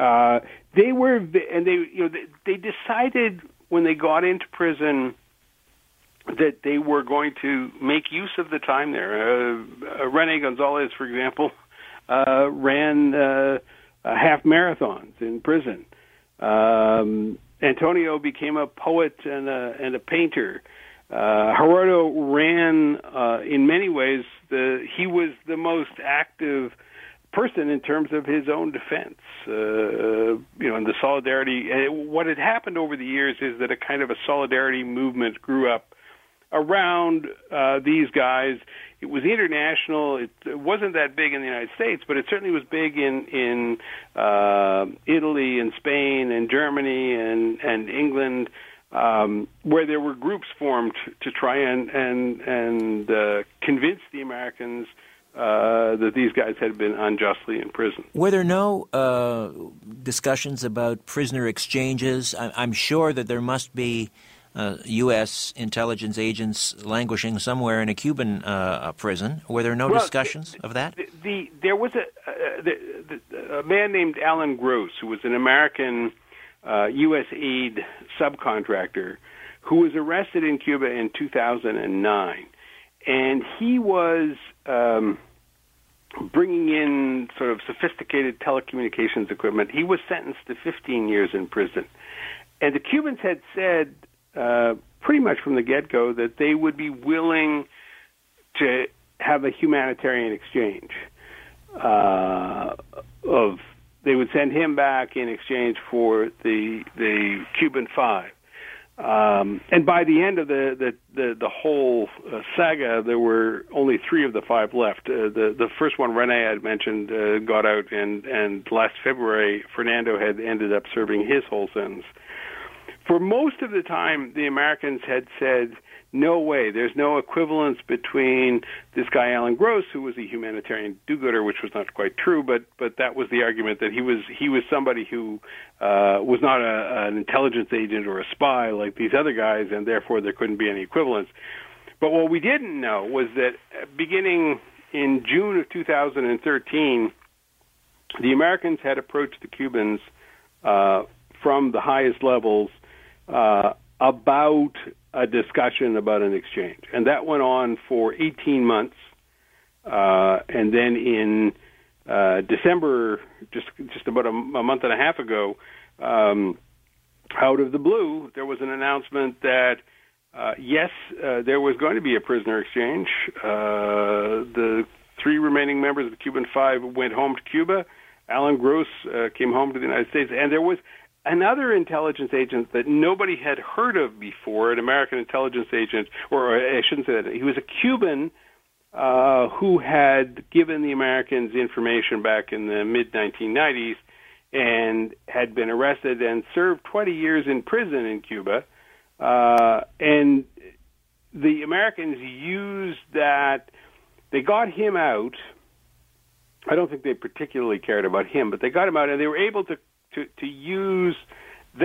Uh, they were, and they, you know, they, they decided when they got into prison that they were going to make use of the time there. Uh, René Gonzalez, for example, Uh, ran uh, uh, half marathons in prison. Um, Antonio became a poet and a, and a painter. Uh, Gerardo ran uh, in many ways. The, he was the most active person in terms of his own defense. Uh, you know, and the solidarity. What had happened over the years is that a kind of a solidarity movement grew up around uh, these guys. It was international. It wasn't that big in the United States, but it certainly was big in in uh, Italy and Spain and Germany and and England, um, where there were groups formed to try and and and uh, convince the Americans uh, that these guys had been unjustly imprisoned. Were there no uh, discussions about prisoner exchanges? I- I'm sure that there must be. Uh, U S intelligence agents languishing somewhere in a Cuban uh, prison. Were there no well, discussions the, of that? The, the, there was a, uh, the, the, a man named Alan Gross, who was an American uh, U S aid subcontractor, who was arrested in Cuba in two thousand nine. And he was um, bringing in sort of sophisticated telecommunications equipment. He was sentenced to fifteen years in prison. And the Cubans had said... Uh, pretty much from the get-go, that they would be willing to have a humanitarian exchange. Uh, of they would send him back in exchange for the the Cuban Five. Um, and by the end of the the the, the whole uh, saga, there were only three of the five left. Uh, the the first one, René, I'd mentioned, uh, got out, and and last February, Fernando had ended up serving his whole sentence. For most of the time, the Americans had said, no way, there's no equivalence between this guy Alan Gross, who was a humanitarian do-gooder, which was not quite true, but but that was the argument, that he was he was somebody who uh, was not a, an intelligence agent or a spy like these other guys, and therefore there couldn't be any equivalence. But what we didn't know was that beginning in June of two thousand thirteen, the Americans had approached the Cubans uh, from the highest levels Uh, about a discussion about an exchange. And that went on for eighteen months. Uh, and then in uh, December, just just about a, a month and a half ago, um, out of the blue, there was an announcement that, uh, yes, uh, there was going to be a prisoner exchange. Uh, the three remaining members of the Cuban Five went home to Cuba. Alan Gross uh, came home to the United States. And there was... another intelligence agent that nobody had heard of before, an American intelligence agent, or I shouldn't say that, he was a Cuban uh, who had given the Americans information back in the mid nineteen nineties and had been arrested and served twenty years in prison in Cuba. Uh, and the Americans used that, they got him out. I don't think they particularly cared about him, but they got him out and they were able to To, to use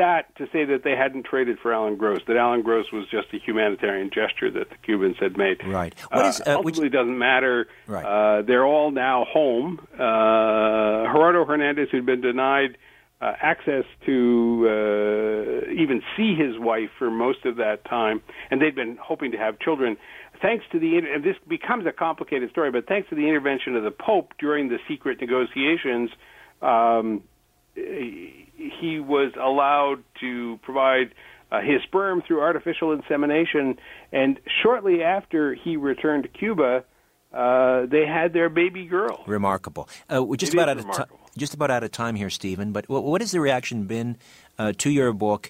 that to say that they hadn't traded for Alan Gross, that Alan Gross was just a humanitarian gesture that the Cubans had made. Right. What is, uh, uh, ultimately which... doesn't matter. Right. Uh, they're all now home. Uh, Gerardo Hernandez, who'd been denied uh, access to uh, even see his wife for most of that time, and they'd been hoping to have children. Thanks to the, and this becomes a complicated story, but thanks to the intervention of the Pope during the secret negotiations, um, he was allowed to provide uh, his sperm through artificial insemination, and shortly after he returned to Cuba, uh, they had their baby girl. Remarkable. Uh, we're just about out of t- just about out of time here, Stephen. But what has the reaction been uh, to your book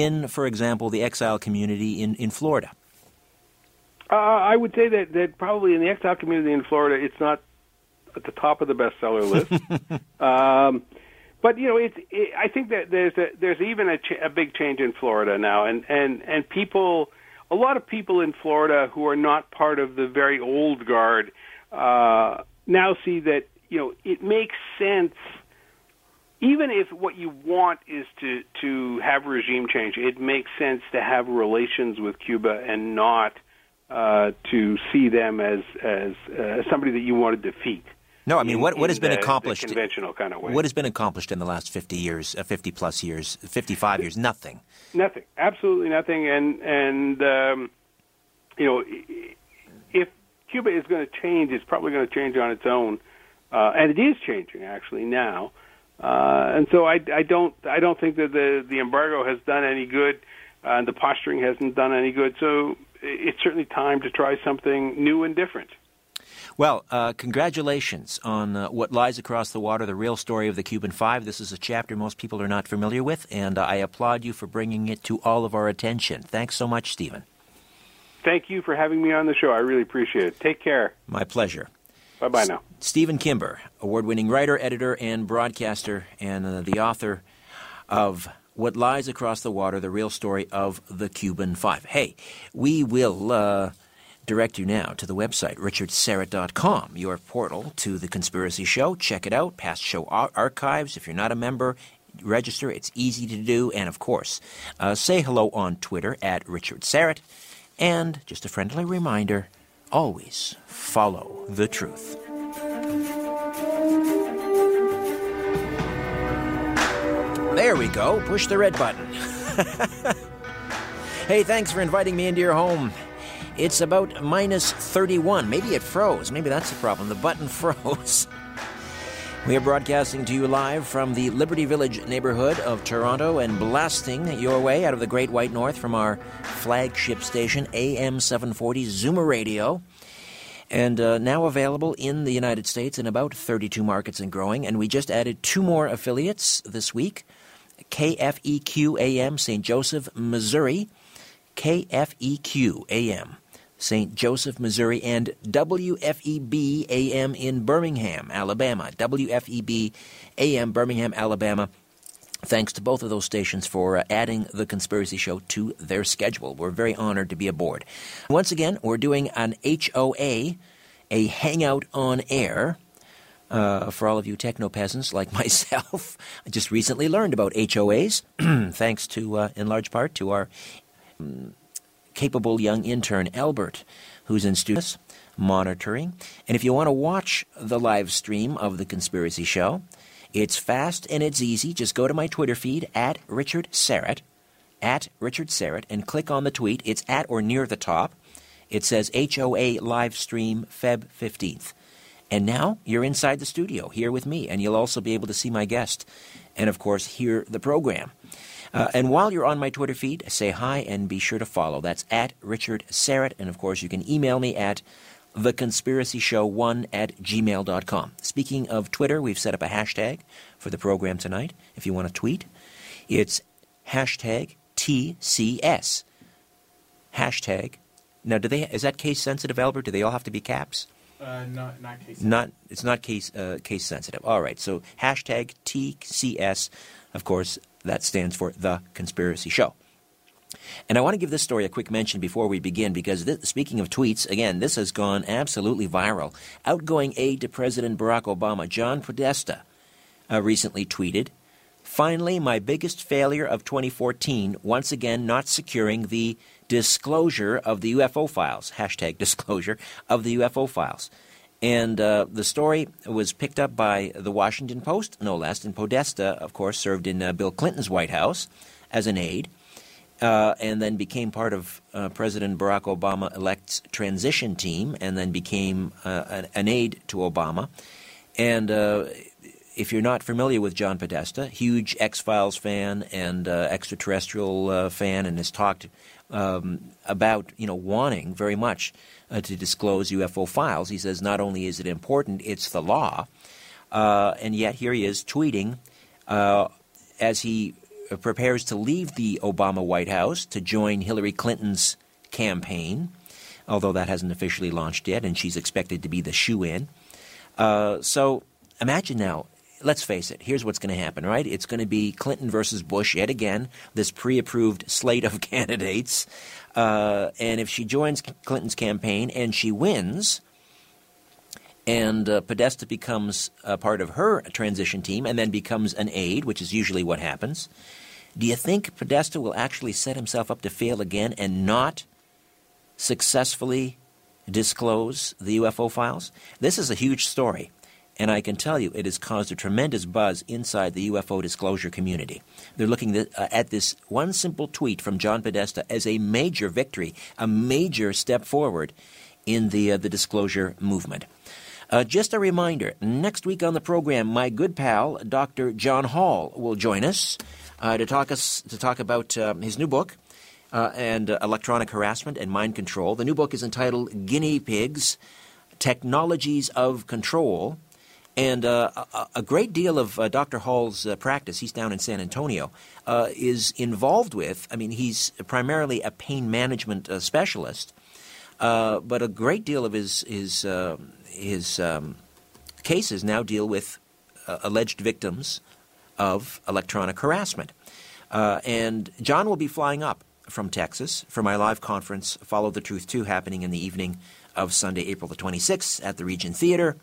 in, for example, the exile community in in Florida? Uh, I would say that, that probably in the exile community in Florida, it's not at the top of the bestseller list. um, but, you know, it's, it, I think that there's a, there's even a, ch- a big change in Florida now. And, and, and people, a lot of people in Florida who are not part of the very old guard uh, now see that, you know, it makes sense. Even if what you want is to, to have regime change, it makes sense to have relations with Cuba and not uh, to see them as as uh, somebody that you want to defeat. No, I mean, in, what what has been the, accomplished? The conventional kind of way. What has been accomplished in the last fifty years, uh, fifty plus years, fifty-five years? Nothing. Nothing. Absolutely nothing. And and um, you know, if Cuba is going to change, it's probably going to change on its own, uh, and it is changing actually now. Uh, and so I, I don't I don't think that the, the embargo has done any good, uh, and the posturing hasn't done any good. So it's certainly time to try something new and different. Well, uh, congratulations on uh, What Lies Across the Water, the real story of the Cuban Five. This is a chapter most people are not familiar with, and I applaud you for bringing it to all of our attention. Thanks so much, Stephen. Thank you for having me on the show. I really appreciate it. Take care. My pleasure. Bye-bye now. Stephen Kimber, award-winning writer, editor, and broadcaster, and uh, the author of What Lies Across the Water, the real story of the Cuban Five. Hey, we will uh, direct you now to the website, richard syrett dot com, your portal to The Conspiracy Show. Check it out. Past show ar- archives. If you're not a member, register. It's easy to do. And, of course, uh, say hello on Twitter at Richard Syrett. And just a friendly reminder, always follow the truth. There we go. Push the red button. Hey, thanks for inviting me into your home. It's about minus thirty-one. Maybe it froze. Maybe that's the problem. The button froze. We are broadcasting to you live from the Liberty Village neighborhood of Toronto and blasting your way out of the Great White North from our flagship station, A M seven forty Zoomer Radio, and uh, now available in the United States in about thirty-two markets and growing. And we just added two more affiliates this week, K F E Q A M, Saint Joseph, Missouri, K F E Q A M. Saint Joseph, Missouri, and W F E B A M in Birmingham, Alabama. W F E B A M, Birmingham, Alabama. Thanks to both of those stations for uh, adding The Conspiracy Show to their schedule. We're very honored to be aboard. Once again, we're doing an H O A, a hangout on air. Uh, for all of you techno-peasants like myself, I just recently learned about H O As, thanks to, uh, in large part, to our... Um, capable young intern, Albert, who's in studio monitoring. And if you want to watch the live stream of The Conspiracy Show, it's fast and it's easy. Just go to my Twitter feed, at Richard Syrett, at Richard Syrett, and click on the tweet. It's at or near the top. It says H O A live stream February fifteenth. And now you're inside the studio here with me, and you'll also be able to see my guest and, of course, hear the program. Uh, and while you're on my Twitter feed, say hi and be sure to follow. That's at Richard Syrett. And, of course, you can email me at the conspiracy show one at gmail dot com. Speaking of Twitter, we've set up a hashtag for the program tonight. If you want to tweet, it's hashtag T C S. Hashtag. Now, do they? Is that case-sensitive, Albert? Do they all have to be caps? Uh, not, not case-sensitive. Not, it's not case, uh, case-sensitive. All right. So hashtag T C S, of course. That stands for The Conspiracy Show. And I want to give this story a quick mention before we begin because this, speaking of tweets, again, this has gone absolutely viral. Outgoing aide to President Barack Obama, John Podesta, uh, recently tweeted, "Finally, my biggest failure of twenty fourteen, once again not securing the disclosure of the U F O files." Hashtag disclosure of the U F O files. And uh, the story was picked up by the Washington Post, no less. And Podesta, of course, served in uh, Bill Clinton's White House as an aide uh, and then became part of uh, President Barack Obama-elect's transition team and then became uh, an, an aide to Obama. And uh, if you're not familiar with John Podesta, huge X-Files fan and uh, extraterrestrial uh, fan and has talked um, about, you know, wanting very much Uh, to disclose U F O files. He says not only is it important, it's the law. Uh, and yet here he is tweeting uh, as he prepares to leave the Obama White House to join Hillary Clinton's campaign. although that hasn't officially launched yet, and she's expected to be the shoo-in. Uh, so imagine now, let's face it, here's what's going to happen, right? It's going to be Clinton versus Bush yet again, this pre-approved slate of candidates. Uh, and if she joins Clinton's campaign and she wins – and uh, Podesta becomes a part of her transition team and then becomes an aide, which is usually what happens. Do you think Podesta will actually set himself up to fail again and not successfully disclose the U F O files? This is a huge story, and I can tell you it has caused a tremendous buzz inside the U F O disclosure community. They're looking at this one simple tweet from John Podesta as a major victory, a major step forward in the uh, the disclosure movement. Uh, just a reminder, next week on the program, my good pal, Doctor John Hall, will join us uh, to talk us to talk about um, his new book uh, and uh, electronic harassment and mind control. The new book is entitled Guinea Pigs: Technologies of Control. And uh, a, a great deal of uh, Doctor Hall's uh, practice, he's down in San Antonio, uh, is involved with, I mean, he's primarily a pain management uh, specialist, uh, but a great deal of his his uh, His um, cases now deal with uh, alleged victims of electronic harassment. Uh, and John will be flying up from Texas for my live conference, Follow the Truth two, happening in the evening of Sunday, April the twenty-sixth at the Regent Theatre.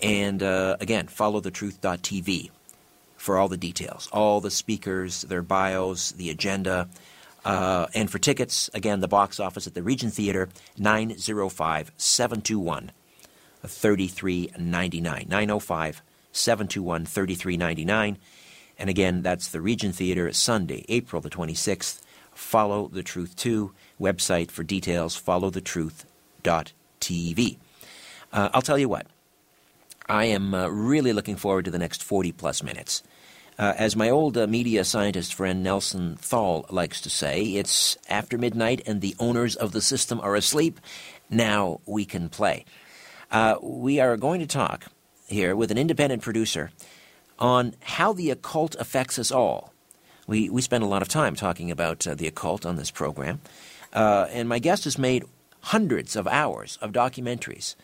And uh, again, follow the truth dot t v for all the details, all the speakers, their bios, the agenda. Uh, and for tickets, again, the box office at the Regent Theatre, nine oh five, seven two one, thirty-three ninety-nine. nine oh five, seven two one, thirty-three ninety-nine. And again, that's the Regent Theatre, Sunday, April the twenty-sixth. Follow the Truth two. Website for details, follow the truth dot t v. Uh, I'll tell you what. I am uh, really looking forward to the next forty-plus minutes. Uh, as my old uh, media scientist friend Nelson Thal likes to say, it's after midnight and the owners of the system are asleep. Now we can play. Uh, we are going to talk here with an independent producer on how the occult affects us all. We we spend a lot of time talking about uh, the occult on this program, uh, and my guest has made hundreds of hours of documentaries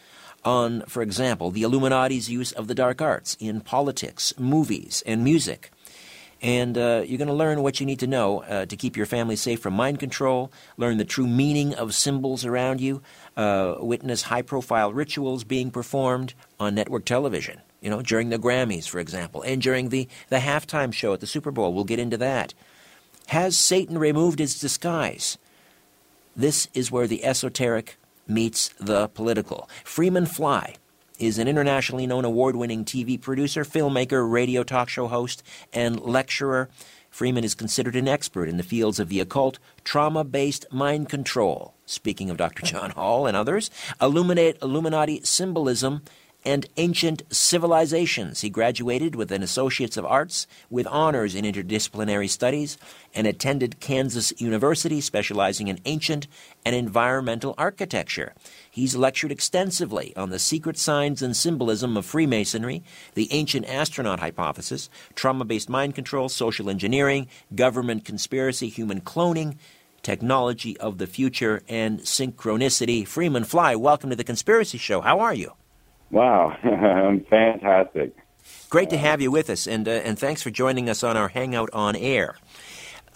on, for example, the Illuminati's use of the dark arts in politics, movies, and music. And uh, you're going to learn what you need to know uh, to keep your family safe from mind control, learn the true meaning of symbols around you, uh, witness high-profile rituals being performed on network television, you know, during the Grammys, for example, and during the, the halftime show at the Super Bowl. We'll get into that. Has Satan removed his disguise? This is where the esoteric meets the political. Freeman Fly is an internationally known award-winning T V producer, filmmaker, radio talk show host, and lecturer. Freeman is considered an expert in the fields of the occult, trauma-based mind control, speaking of Doctor John Hall and others, Illuminate Illuminati symbolism, and ancient civilizations. He graduated with an Associates of Arts with honors in interdisciplinary studies and attended Kansas University, specializing in ancient and environmental architecture. He's lectured extensively on the secret signs and symbolism of Freemasonry, the ancient astronaut hypothesis, trauma-based mind control, social engineering, government conspiracy, human cloning, technology of the future, and synchronicity. Freeman Fly, welcome to The Conspiracy Show. How are you? Wow, I'm fantastic. Great to have you with us, and uh, and thanks for joining us on our Hangout on Air.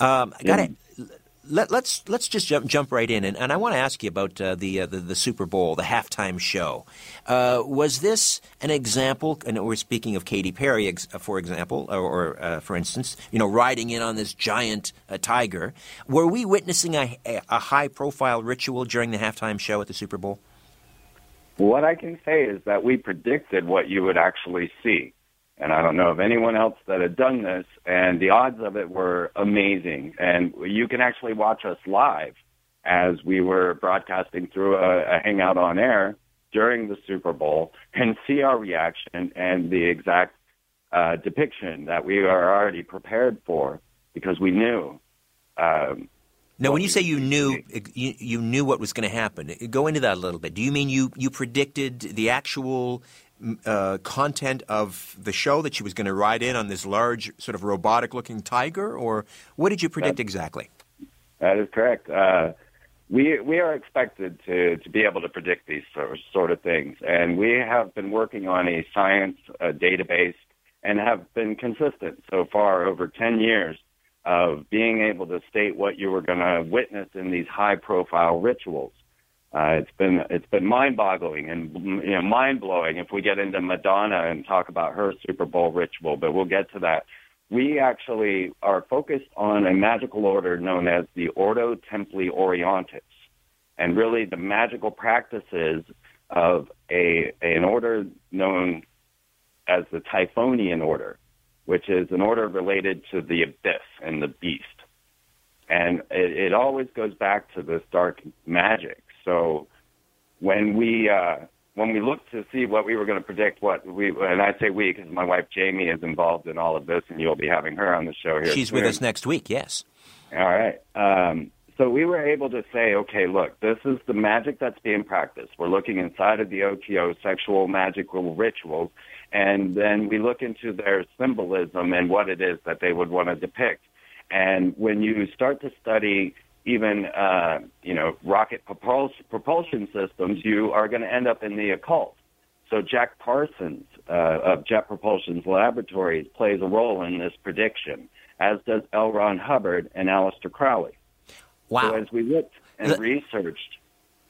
Um, I gotta, yeah. let, let's let's just jump jump right in, and, and I want to ask you about uh, the, uh, the the Super Bowl, the halftime show. Uh, was this an example? And we're speaking of Katy Perry, for example, or, or uh, for instance, you know, riding in on this giant uh, tiger. Were we witnessing a, a high profile ritual during the halftime show at the Super Bowl? What I can say is that we predicted what you would actually see. And I don't know of anyone else that had done this, and the odds of it were amazing. And you can actually watch us live as we were broadcasting through a, a Hangout on Air during the Super Bowl and see our reaction and the exact uh, depiction that we are already prepared for because we knew. Um, Now, when you say you knew you, you knew what was going to happen, go into that a little bit. Do you mean you, you predicted the actual uh, content of the show, that she was going to ride in on this large sort of robotic-looking tiger? Or what did you predict that, exactly? That is correct. Uh, we we are expected to, to be able to predict these sort of things. And we have been working on a science uh, database and have been consistent so far over ten years of being able to state what you were going to witness in these high-profile rituals. Uh, it's been it's been mind-boggling and you know, mind-blowing if we get into Madonna and talk about her Super Bowl ritual, but we'll get to that. We actually are focused on a magical order known as the Ordo Templi Orientis, and really the magical practices of a an order known as the Typhonian Order, which is an order related to the abyss and the beast. And it, it always goes back to this dark magic. So when we uh, when we looked to see what we were going to predict, what we and I say we because my wife Jamie is involved in all of this, and you'll be having her on the show here. She's soon. With us next week, yes. All right. Um, so we were able to say, okay, look, this is the magic that's being practiced. We're looking inside of the O T O, sexual magical rituals, and then we look into their symbolism and what it is that they would want to depict. And when you start to study even, uh, you know, rocket propuls- propulsion systems, you are going to end up in the occult. So Jack Parsons uh, of Jet Propulsion Laboratories plays a role in this prediction, as does L. Ron Hubbard and Aleister Crowley. Wow. So as we looked and researched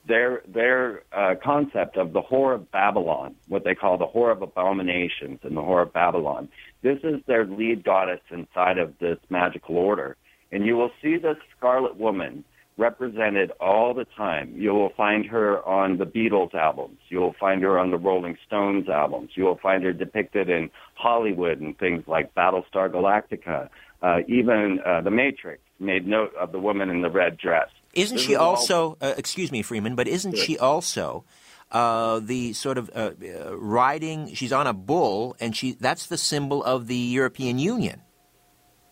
their their uh, concept of the Whore of Babylon, what they call the Whore of Abominations and the Whore of Babylon, this is their lead goddess inside of this magical order. And you will see the Scarlet Woman represented all the time. You will find her on the Beatles albums. You will find her on the Rolling Stones albums. You will find her depicted in Hollywood and things like Battlestar Galactica. Uh, even uh, The Matrix made note of the woman in the red dress. Isn't she also, uh, excuse me, Freeman, but isn't she also uh, the sort of uh, uh, riding, she's on a bull, and she that's the symbol of the European Union,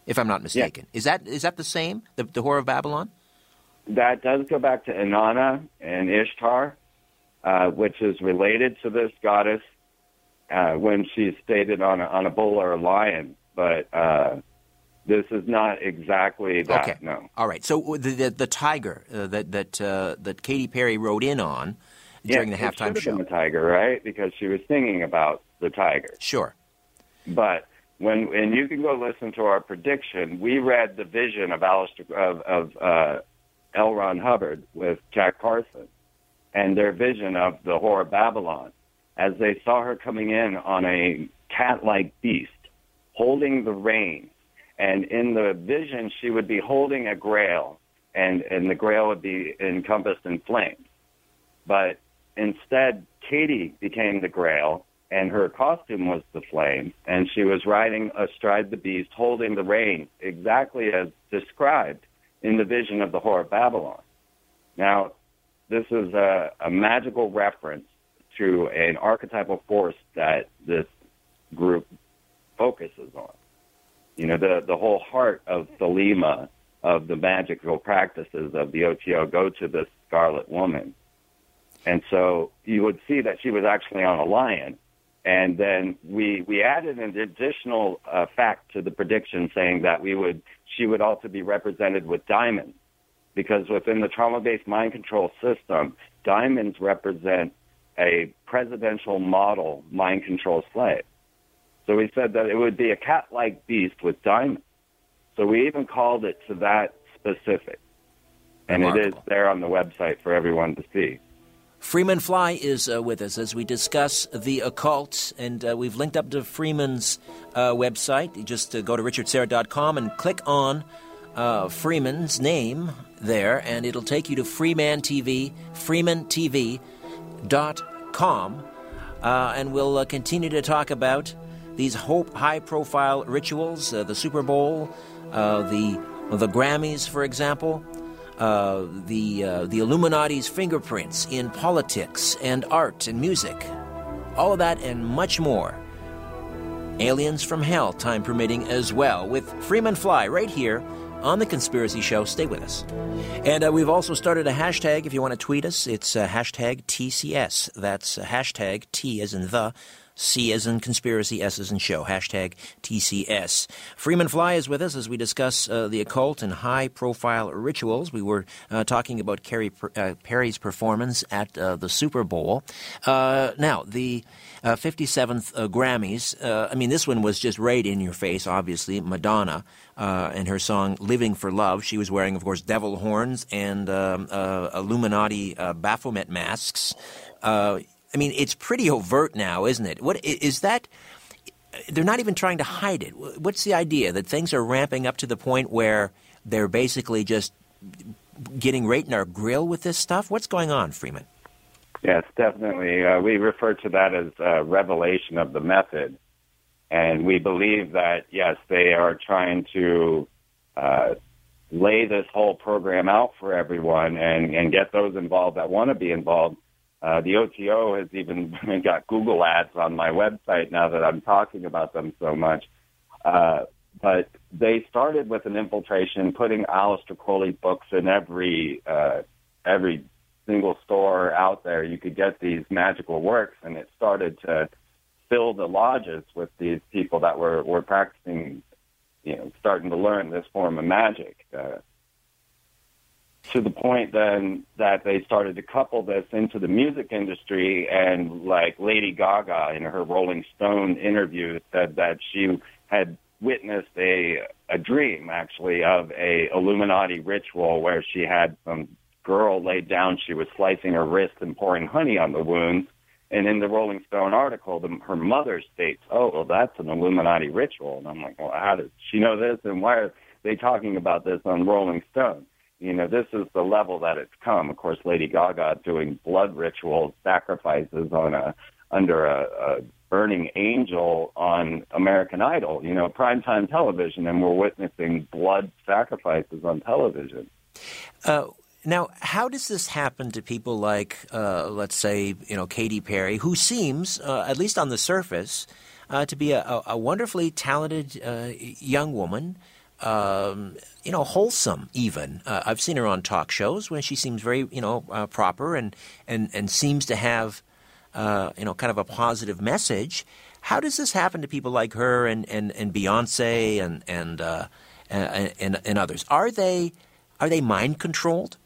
if I'm not mistaken. Yeah. Is that is that the same, the, the Whore of Babylon? That does go back to Inanna and Ishtar, uh, which is related to this goddess uh, when she's stated on a, on a bull or a lion, but uh, this is not exactly that, okay. No. All right, so the the, the tiger uh, that that uh, that Katy Perry rode in on during yeah, the halftime show. Should have been the tiger, right? Because she was singing about the tiger. Sure. But when and you can go listen to our prediction. We read the vision of Aleister, of, of uh, L. Ron Hubbard with Jack Parsons and their vision of the Whore of Babylon as they saw her coming in on a cat-like beast holding the reins. And in the vision, she would be holding a grail, and, and the grail would be encompassed in flames. But instead, Katy became the grail, and her costume was the flame, and she was riding astride the beast, holding the reins, exactly as described in the vision of the Whore of Babylon. Now, this is a, a magical reference to an archetypal force that this group focuses on. You know, the, the whole heart of Thelema, of the magical practices of the O T O, go to this Scarlet Woman. And so you would see that she was actually on a lion. And then we we added an additional uh, fact to the prediction saying that we would she would also be represented with diamonds, because within the trauma-based mind control system, diamonds represent a presidential model mind control slave. So we said that it would be a cat-like beast with diamonds. So we even called it to that specific. And Remarkable. It is there on the website for everyone to see. Freeman Fly is uh, with us as we discuss the occult. And uh, we've linked up to Freeman's uh, website. You just uh, go to richard syrett dot com and click on uh, Freeman's name there. And it'll take you to Freeman T V, freeman t v dot com. Uh, and we'll uh, continue to talk about these high-profile rituals, uh, the Super Bowl, uh, the the Grammys, for example, uh, the uh, the Illuminati's fingerprints in politics and art and music, all of that and much more. Aliens from Hell, time permitting as well, with Freeman Fly right here on The Conspiracy Show. Stay with us. And uh, we've also started a hashtag if you want to tweet us. It's uh, hashtag T C S. That's uh, hashtag T as in the C as in conspiracy, S as in show, hashtag T C S. Freeman Fly is with us as we discuss uh, the occult and high-profile rituals. We were uh, talking about Carrie per, uh, Perry's performance at uh, the Super Bowl. Uh, now, the uh, fifty-seventh uh, Grammys, uh, I mean, this one was just right in your face, obviously, Madonna. Uh, and her song Living for Love. She was wearing, of course, devil horns and um, uh, Illuminati uh, Baphomet masks. Uh, I mean, it's pretty overt now, isn't it? What is that? They're not even trying to hide it. What's the idea that things are ramping up to the point where they're basically just getting right in our grill with this stuff? What's going on, Freeman? Yes, definitely. Uh, we refer to that as uh, revelation of the method. And we believe that, yes, they are trying to uh, lay this whole program out for everyone and, and get those involved that want to be involved. Uh, the O T O has even got Google ads on my website now that I'm talking about them so much. Uh, but they started with an infiltration, putting Aleister Crowley books in every uh, every single store out there. You could get these magical works, and it started to fill the lodges with these people that were, were practicing, you know, starting to learn this form of magic. Uh, to the point then that they started to couple this into the music industry, and like Lady Gaga in her Rolling Stone interview said that she had witnessed a, a dream, actually, of a Illuminati ritual where she had some girl laid down. She was slicing her wrist and pouring honey on the wounds. And in the Rolling Stone article, the, her mother states, oh, well, that's an Illuminati ritual. And I'm like, well, how does she know this? And why are they talking about this on Rolling Stone? You know, this is the level that it's come. Of course, Lady Gaga doing blood rituals, sacrifices on a under a, a burning angel on American Idol, you know, primetime television. And we're witnessing blood sacrifices on television. Oh. Now, how does this happen to people like, uh, let's say, you know, Katy Perry, who seems, uh, at least on the surface, uh, to be a, a wonderfully talented uh, young woman, um, you know, wholesome even. Uh, I've seen her on talk shows when she seems very, you know, uh, proper and, and, and seems to have, uh, you know, kind of a positive message. How does this happen to people like her and, and, and Beyonce and and, uh, and and and others? Are they are they mind controlled?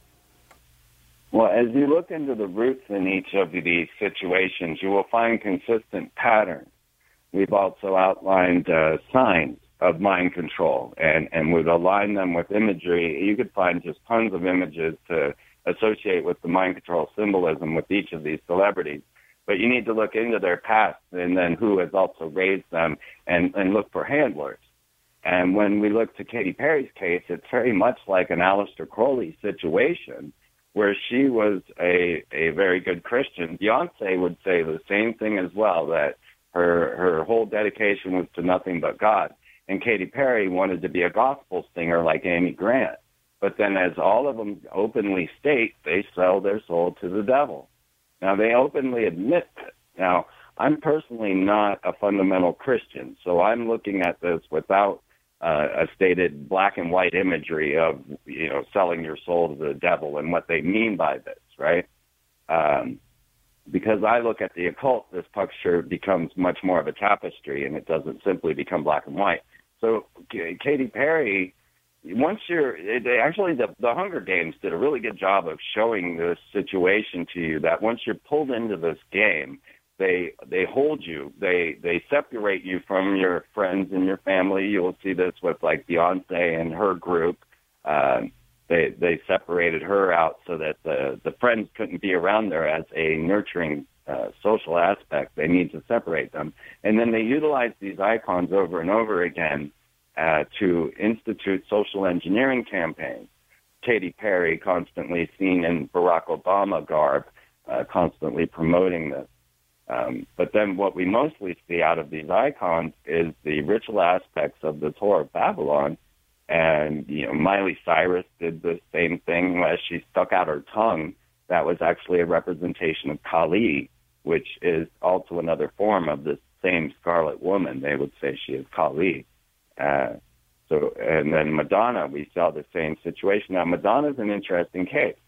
Well, as you look into the roots in each of these situations, you will find consistent patterns. We've also outlined uh, signs of mind control, and, and would align them with imagery. You could find just tons of images to associate with the mind control symbolism with each of these celebrities. But you need to look into their past and then who has also raised them, and, and look for handlers. And when we look to Katy Perry's case, it's very much like an Aleister Crowley situation, where she was a, a very good Christian. Beyonce would say the same thing as well, that her her whole dedication was to nothing but God. And Katy Perry wanted to be a gospel singer like Amy Grant. But then, as all of them openly state, they sell their soul to the devil. Now, they openly admit it. Now, I'm personally not a fundamental Christian, so I'm looking at this without Uh, a stated black and white imagery of, you know, selling your soul to the devil and what they mean by this, right? Um, because I look at the occult, this picture becomes much more of a tapestry, and it doesn't simply become black and white. So K- Katy Perry, once you're, they actually, the, the Hunger Games did a really good job of showing this situation to you, that once you're pulled into this game, They they hold you. They they separate you from your friends and your family. You'll see this with like Beyonce and her group. Uh, they they separated her out so that the, the friends couldn't be around there as a nurturing uh, social aspect. They need to separate them, and then they utilize these icons over and over again uh, to institute social engineering campaigns. Katy Perry constantly seen in Barack Obama garb, uh, constantly promoting this. Um, but then what we mostly see out of these icons is the ritual aspects of the Whore of Babylon. And, you know, Miley Cyrus did the same thing where she stuck out her tongue. That was actually a representation of Kali, which is also another form of this same Scarlet Woman. They would say she is Kali. Uh, so, and then Madonna, we saw the same situation. Now, Madonna's an interesting case.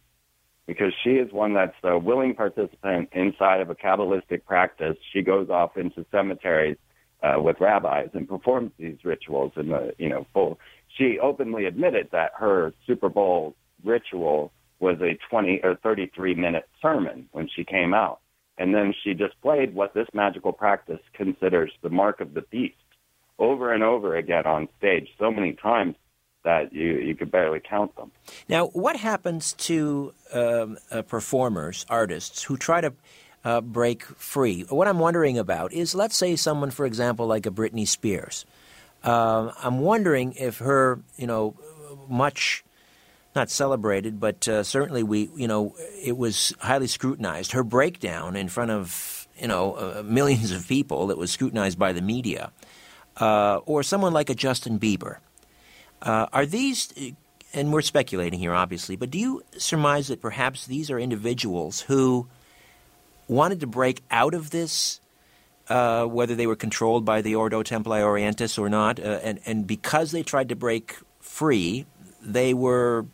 because she is one that's a willing participant inside of a Kabbalistic practice. She goes off into cemeteries uh, with rabbis and performs these rituals in the, you know, full. She openly admitted that her Super Bowl ritual was a twenty or thirty-three minute sermon when she came out. And then she displayed what this magical practice considers the mark of the beast over and over again on stage, so many times that you, you could barely count them. Now, what happens to um, uh, performers, artists, who try to uh, break free? What I'm wondering about is, let's say someone, for example, like a Britney Spears. Uh, I'm wondering if her, you know, much... not celebrated, but uh, certainly we, you know, it was highly scrutinized. Her breakdown in front of, you know, uh, millions of people that was scrutinized by the media, uh, or someone like a Justin Bieber. Uh, are these, and we're speculating here obviously, but do you surmise that perhaps these are individuals who wanted to break out of this, uh, whether they were controlled by the Ordo Templi Orientis or not, uh, and, and because they tried to break free, they were...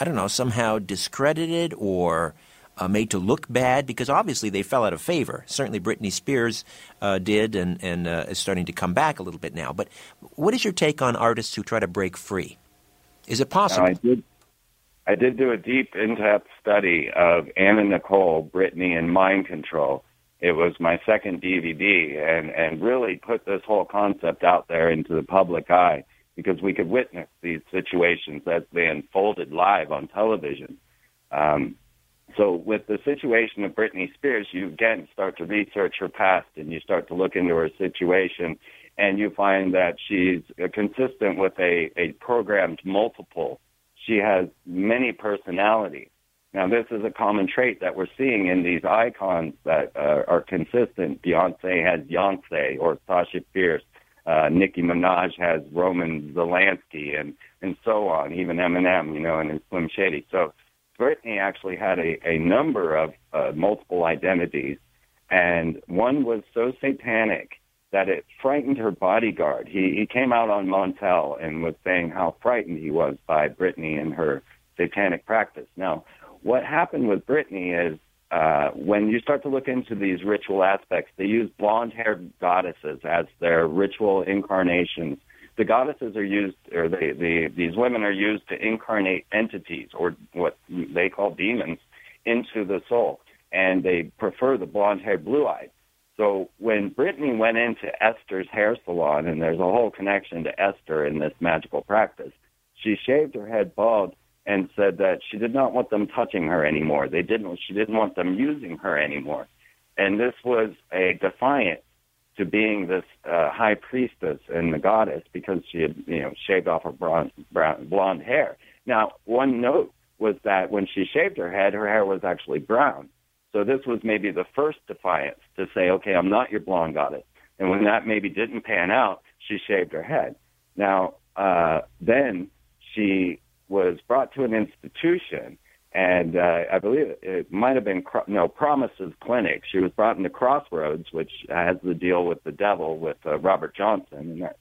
I don't know, somehow discredited or uh, made to look bad, because obviously they fell out of favor. Certainly Britney Spears uh, did and, and uh, is starting to come back a little bit now. But what is your take on artists who try to break free? Is it possible? Now, I, did, I did do a deep, in-depth study of Anna Nicole, Britney, and Mind Control. It was my second D V D, and, and really put this whole concept out there into the public eye, because we could witness these situations as they unfolded live on television. Um, so with the situation of Britney Spears, you again start to research her past and you start to look into her situation, and you find that she's consistent with a, a programmed multiple. She has many personalities. Now, this is a common trait that we're seeing in these icons that uh, are consistent. Beyonce has Yonce or Sasha Fierce. Uh, Nicki Minaj has Roman Polanski, and, and so on, even Eminem, you know, and his Slim Shady. So Britney actually had a, a number of uh, multiple identities, and one was so satanic that it frightened her bodyguard. He, he came out on Montel and was saying how frightened he was by Britney and her satanic practice. Now, what happened with Britney is, Uh, when you start to look into these ritual aspects, they use blonde-haired goddesses as their ritual incarnations. The goddesses are used, or they, they, these women are used to incarnate entities, or what they call demons, into the soul, and they prefer the blonde-haired, blue-eyed. So when Britney went into Esther's hair salon, and there's a whole connection to Esther in this magical practice, she shaved her head bald, and said that she did not want them touching her anymore. They didn't. She didn't want them using her anymore. And this was a defiance to being this uh, high priestess and the goddess, because she had, you know, shaved off her bronze, brown, blonde hair. Now, one note was that when she shaved her head, her hair was actually brown. So this was maybe the first defiance to say, okay, I'm not your blonde goddess. And when that maybe didn't pan out, she shaved her head. Now, uh, then she... was brought to an institution, and uh, I believe it might have been, Cro- no, Promises Clinic. She was brought into Crossroads, which has the deal with the devil, with uh, Robert Johnson. And that,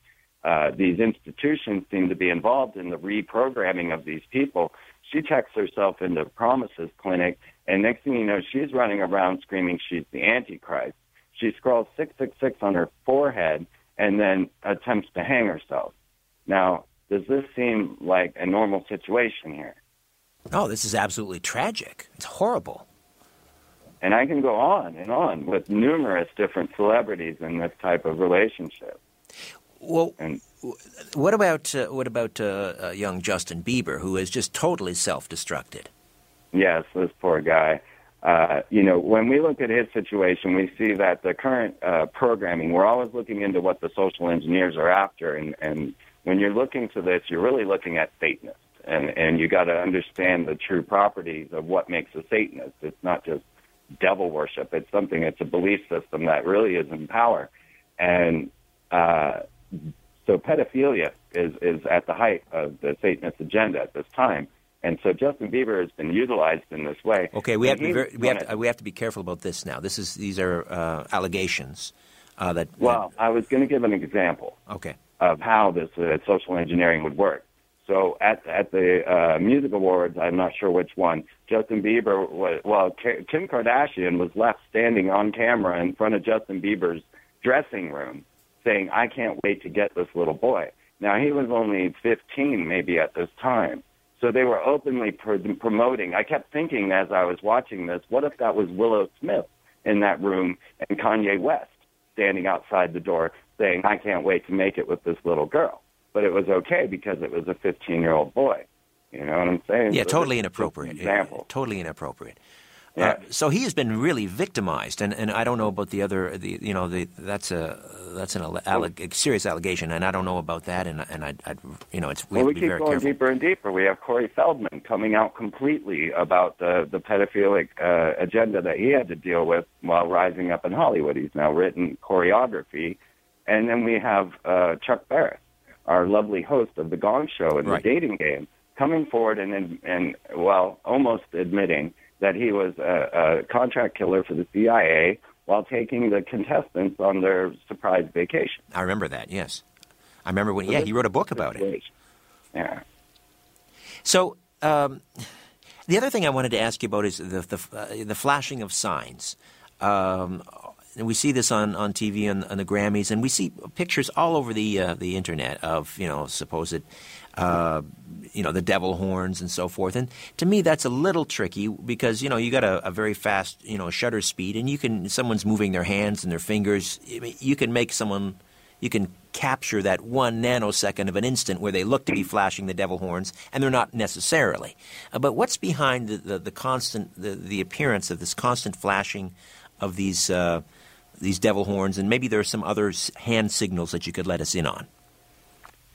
uh, these institutions seem to be involved in the reprogramming of these people. She checks herself into Promises Clinic, and next thing you know, she's running around screaming she's the Antichrist. She scrawls six six six on her forehead and then attempts to hang herself. Now, does this seem like a normal situation here? Oh, this is absolutely tragic. It's horrible. And I can go on and on with numerous different celebrities in this type of relationship. Well, and, what about uh, what about uh, uh, young Justin Bieber, who is just totally self-destructed? Yes, this poor guy. Uh, you know, when we look at his situation, we see that the current uh, programming, we're always looking into what the social engineers are after, and, and when you're looking to this, you're really looking at Satanists, and, and you got to understand the true properties of what makes a Satanist. It's not just devil worship. It's something, it's a belief system that really is in power. And uh, so pedophilia is, is at the height of the Satanist agenda at this time. And so Justin Bieber has been utilized in this way. Okay, we have to be very, we have to, we have to be careful about this now. This is these are uh, allegations uh, that, that. Well, I was going to give an example. Okay. Of how this uh, social engineering would work. So at at the uh, Music Awards, I'm not sure which one, Justin Bieber was, well, K- Kim Kardashian was left standing on camera in front of Justin Bieber's dressing room saying, I can't wait to get this little boy. Now, he was only fifteen maybe at this time. So they were openly pr- promoting. I kept thinking as I was watching this, what if that was Willow Smith in that room and Kanye West standing outside the door saying, I can't wait to make it with this little girl. But it was okay because it was a fifteen-year-old boy. You know what I'm saying? Yeah, so totally inappropriate. Example. Totally inappropriate. Yeah. Uh, so he has been really victimized, and, and I don't know about the other. The you know the that's a that's an alle- alleg- serious allegation, and I don't know about that. And and I, I you know it's we, well, we keep going careful. deeper and deeper. We have Corey Feldman coming out completely about the the pedophilic uh, agenda that he had to deal with while rising up in Hollywood. He's now written choreography, and then we have uh, Chuck Barris, our lovely host of The Gong Show and right. The Dating Game, coming forward and, and well, almost admitting that he was a, a contract killer for the C I A while taking the contestants on their surprise vacation. I remember that, yes. I remember when, yeah, he wrote a book about it. Yeah. So um, the other thing I wanted to ask you about is the, the, uh, the flashing of signs. Um And we see this on, on T V and on, on the Grammys, and we see pictures all over the uh, the internet of, you know, supposed, uh, you know, the devil horns and so forth. And to me, that's a little tricky because, you know, you got a, a very fast, you know, shutter speed, and you can someone's moving their hands and their fingers. You can make someone, you can capture that one nanosecond of an instant where they look to be flashing the devil horns, and they're not necessarily. Uh, but what's behind the, the, the constant, the, the appearance of this constant flashing of these uh, these devil horns, and maybe there are some other hand signals that you could let us in on?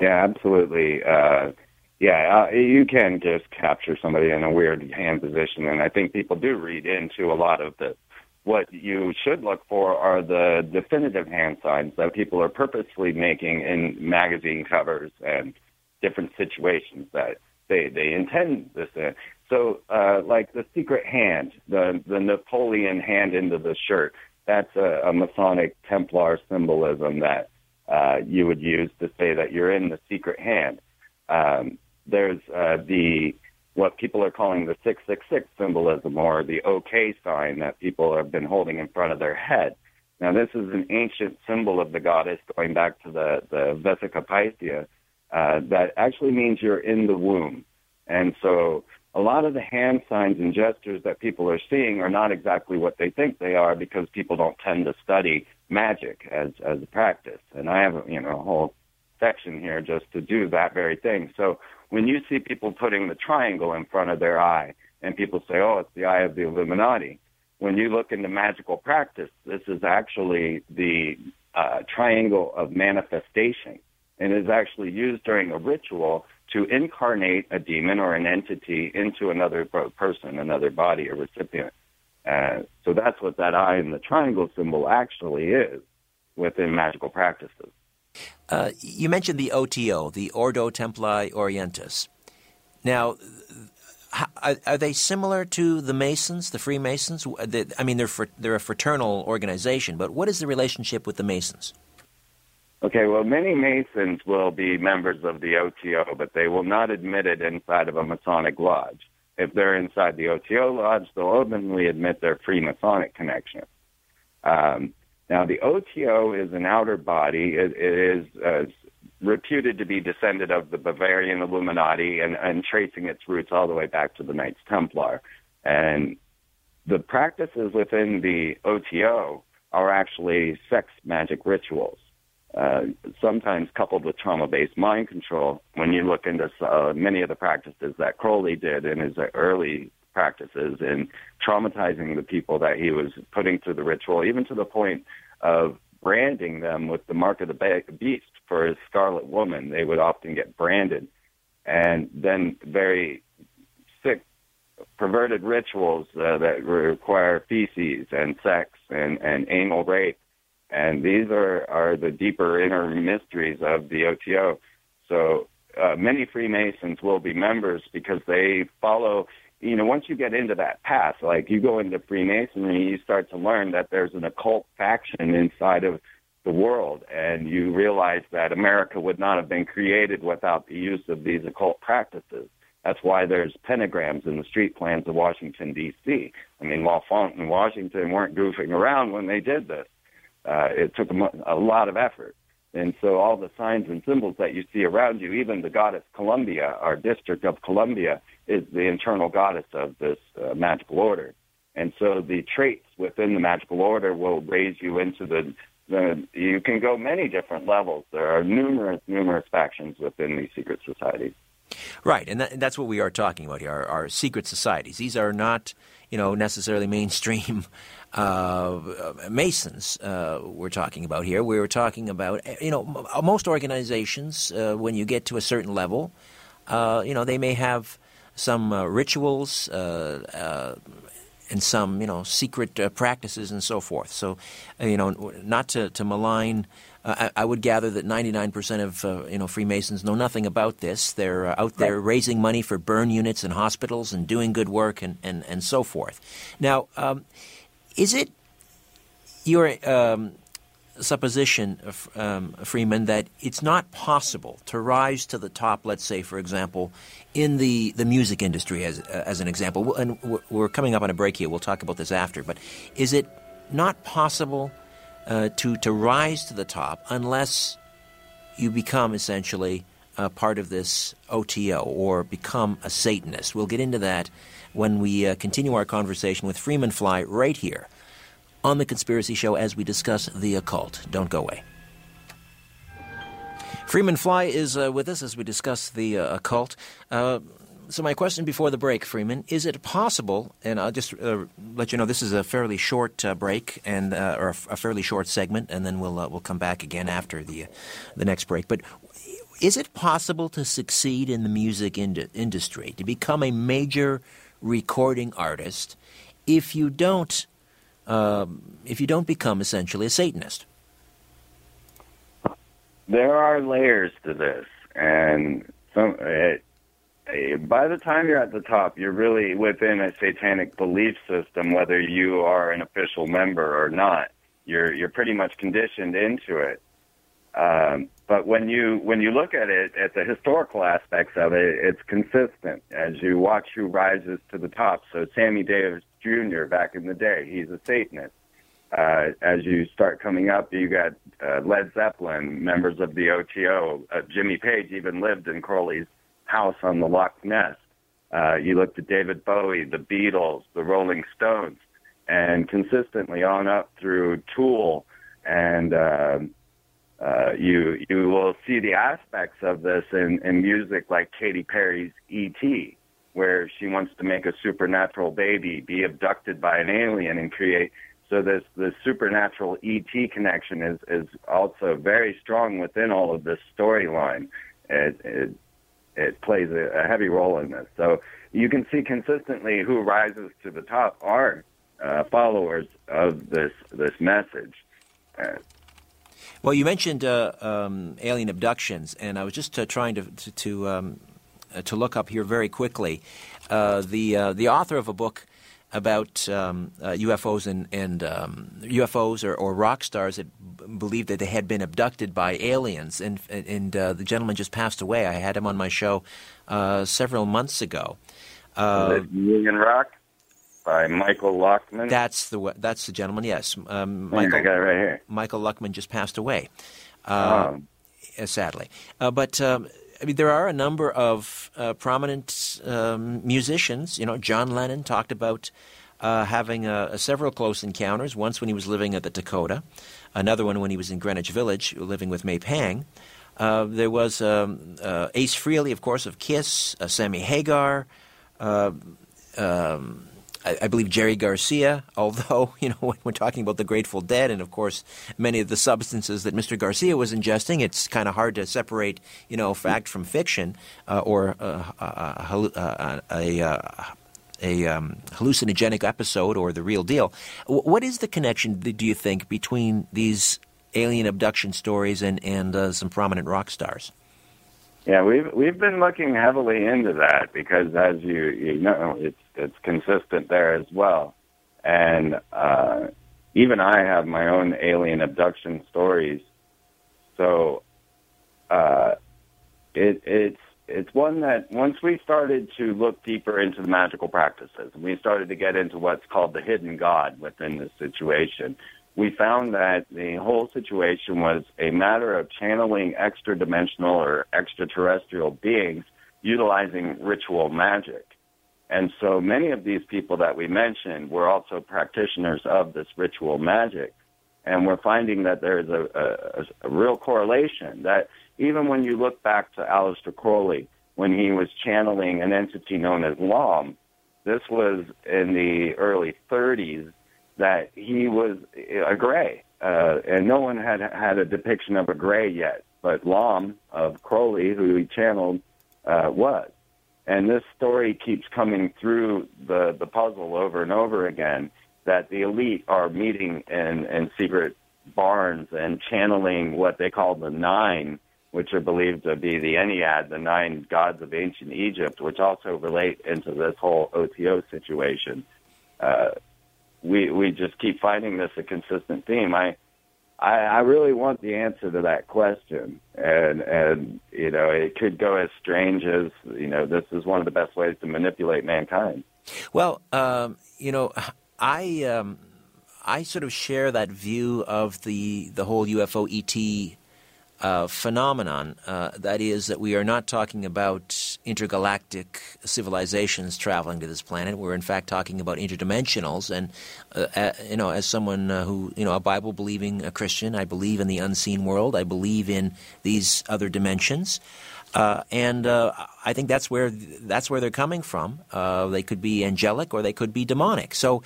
Yeah, absolutely. Uh, yeah, uh, you can just capture somebody in a weird hand position, and I think people do read into a lot of this. What you should look for are the definitive hand signs that people are purposely making in magazine covers and different situations that they, they intend this in. So, uh, like the secret hand, the, the Napoleon hand into the shirt, that's a, a Masonic Templar symbolism that uh, you would use to say that you're in the secret hand. Um, there's uh, the what people are calling the six six six symbolism, or the OK sign that people have been holding in front of their head. Now, this is an ancient symbol of the goddess going back to the, the Vesica Picea uh, that actually means you're in the womb. And so a lot of the hand signs and gestures that people are seeing are not exactly what they think they are because people don't tend to study magic as, as a practice. And I have, you know, a whole section here just to do that very thing. So when you see people putting the triangle in front of their eye and people say, oh, it's the eye of the Illuminati, when you look into magical practice, this is actually the uh, triangle of manifestation, and is actually used during a ritual to incarnate a demon or an entity into another person, another body, a recipient. Uh, so that's what that eye in the triangle symbol actually is within magical practices. Uh, you mentioned the O T O, the Ordo Templi Orientis. Now, are, are they similar to the Masons, the Freemasons? I mean, they're fr- they're a fraternal organization, but what is the relationship with the Masons? Okay, well, many Masons will be members of the O T O, but they will not admit it inside of a Masonic lodge. If they're inside the O T O lodge, they'll openly admit their Freemasonic connection. Um, now, the O T O is an outer body. It, it is uh, reputed to be descended of the Bavarian Illuminati and, and tracing its roots all the way back to the Knights Templar. And the practices within the O T O are actually sex magic rituals, Uh, sometimes coupled with trauma-based mind control. When you look into uh, many of the practices that Crowley did in his early practices in traumatizing the people that he was putting through the ritual, even to the point of branding them with the mark of the beast for his scarlet woman, they would often get branded. And then very sick, perverted rituals uh, that require feces and sex and, and anal rape. And these are, are the deeper inner mysteries of the O T O. So uh, many Freemasons will be members because they follow, you know, once you get into that path, like you go into Freemasonry, you start to learn that there's an occult faction inside of the world, and you realize that America would not have been created without the use of these occult practices. That's why there's pentagrams in the street plans of Washington, D C I mean, L'Enfant and Washington weren't goofing around when they did this. Uh, it took a lot of effort. And so all the signs and symbols that you see around you, even the goddess Columbia, our District of Columbia, is the internal goddess of this uh, magical order. And so the traits within the magical order will raise you into the, the, you can go many different levels. There are numerous, numerous factions within these secret societies. Right, and, that, and that's what we are talking about here, our, our secret societies. These are not, you know, necessarily mainstream uh, Masons uh, we're talking about here. We were talking about, you know, most organizations, uh, when you get to a certain level, uh, you know, they may have some uh, rituals uh, uh, and some, you know, secret uh, practices and so forth. So, uh, you know, not to, to malign... Uh, I, I would gather that ninety-nine percent of uh, you know Freemasons know nothing about this. They're uh, out there raising money for burn units and hospitals and doing good work and, and, and so forth. Now, um, is it your um, supposition, um, Freeman, that it's not possible to rise to the top, let's say, for example, in the, the music industry as, uh, as an example? And we're coming up on a break here. We'll talk about this after. But is it not possible Uh, to, to rise to the top unless you become essentially uh, part of this O T O or become a Satanist? We'll get into that when we uh, continue our conversation with Freeman Fly right here on The Conspiracy Show as we discuss the occult. Don't go away. Freeman Fly is uh, with us as we discuss the uh, occult. Uh So my question before the break, Freeman, is it possible, and I'll just uh, let you know this is a fairly short uh, break and uh, or a fairly short segment, and then we'll uh, we'll come back again after the uh, the next break. But is it possible to succeed in the music ind- industry, to become a major recording artist, if you don't um, if you don't become essentially a Satanist? There are layers to this, and some. It, By the time you're at the top, you're really within a satanic belief system, whether you are an official member or not. You're you're pretty much conditioned into it. Um, but when you when you look at it, at the historical aspects of it, it's consistent as you watch who rises to the top. So Sammy Davis Junior back in the day, he's a Satanist. Uh, as you start coming up, you got uh, Led Zeppelin, members of the O T O. Uh, Jimmy Page even lived in Crowley's house on the Loch Ness. Uh, you looked at David Bowie, the Beatles, the Rolling Stones, and consistently on up through Tool. And uh, uh, you you will see the aspects of this in, in music like Katy Perry's E T, where she wants to make a supernatural baby, be abducted by an alien, and create. So this the supernatural E T connection is, is also very strong within all of this storyline. It, it, It plays a heavy role in this. So you can see consistently who rises to the top are uh, followers of this this message. Uh, well, you mentioned uh, um, alien abductions, and I was just uh, trying to to to, um, uh, to look up here very quickly. Uh, the uh, the author of a book about um, uh, U F Os and, and um, U F Os or, or rock stars that b- believed that they had been abducted by aliens. And, and uh, the gentleman just passed away. I had him on my show uh, several months ago. Uh, Million Rock by Michael Luckman. That's the that's the gentleman. Yes, um, Michael. I got it right here. Michael Luckman just passed away, uh, oh. sadly. Uh, but. Um, I mean, there are a number of uh, prominent um, musicians. You know, John Lennon talked about uh, having uh, several close encounters, once when he was living at the Dakota, another one when he was in Greenwich Village living with May Pang. Uh, there was um, uh, Ace Frehley, of course, of Kiss, uh, Sammy Hagar, uh, um, I, I believe Jerry Garcia, although, you know, when we're talking about the Grateful Dead and, of course, many of the substances that Mister Garcia was ingesting, it's kind of hard to separate, you know, fact from fiction uh, or uh, uh, uh, a, uh, a um, hallucinogenic episode or the real deal. What is the connection, do you think, between these alien abduction stories and, and uh, some prominent rock stars? Yeah, we've we've been looking heavily into that because, as you you know, it's it's consistent there as well, and uh, even I have my own alien abduction stories. So uh, it, it's it's one that once we started to look deeper into the magical practices, and we started to get into what's called the hidden God within this situation, we found that the whole situation was a matter of channeling extra-dimensional or extraterrestrial beings utilizing ritual magic. And so many of these people that we mentioned were also practitioners of this ritual magic. And we're finding that there is a, a, a real correlation that even when you look back to Aleister Crowley, when he was channeling an entity known as Lam, this was in the early thirties, that he was a gray. Uh, and no one had had a depiction of a gray yet, but Lam of Crowley, who he channeled, uh, was. And this story keeps coming through the, the puzzle over and over again, that the elite are meeting in, in secret barns and channeling what they call the Nine, which are believed to be the Ennead, the nine gods of ancient Egypt, which also relate into this whole O T O situation. Uh, we we just keep finding this a consistent theme. I I, I really want the answer to that question, and and you know it could go as strange as you know this is one of the best ways to manipulate mankind. Well, um, you know. I um, I sort of share that view of the, the whole U F O E T uh, phenomenon. Uh, that is, that we are not talking about intergalactic civilizations traveling to this planet. We're in fact talking about interdimensionals. And uh, uh, you know, as someone uh, who you know, a Bible believing a Christian, I believe in the unseen world. I believe in these other dimensions. Uh, and uh, I think that's where that's where they're coming from. Uh, they could be angelic or they could be demonic. So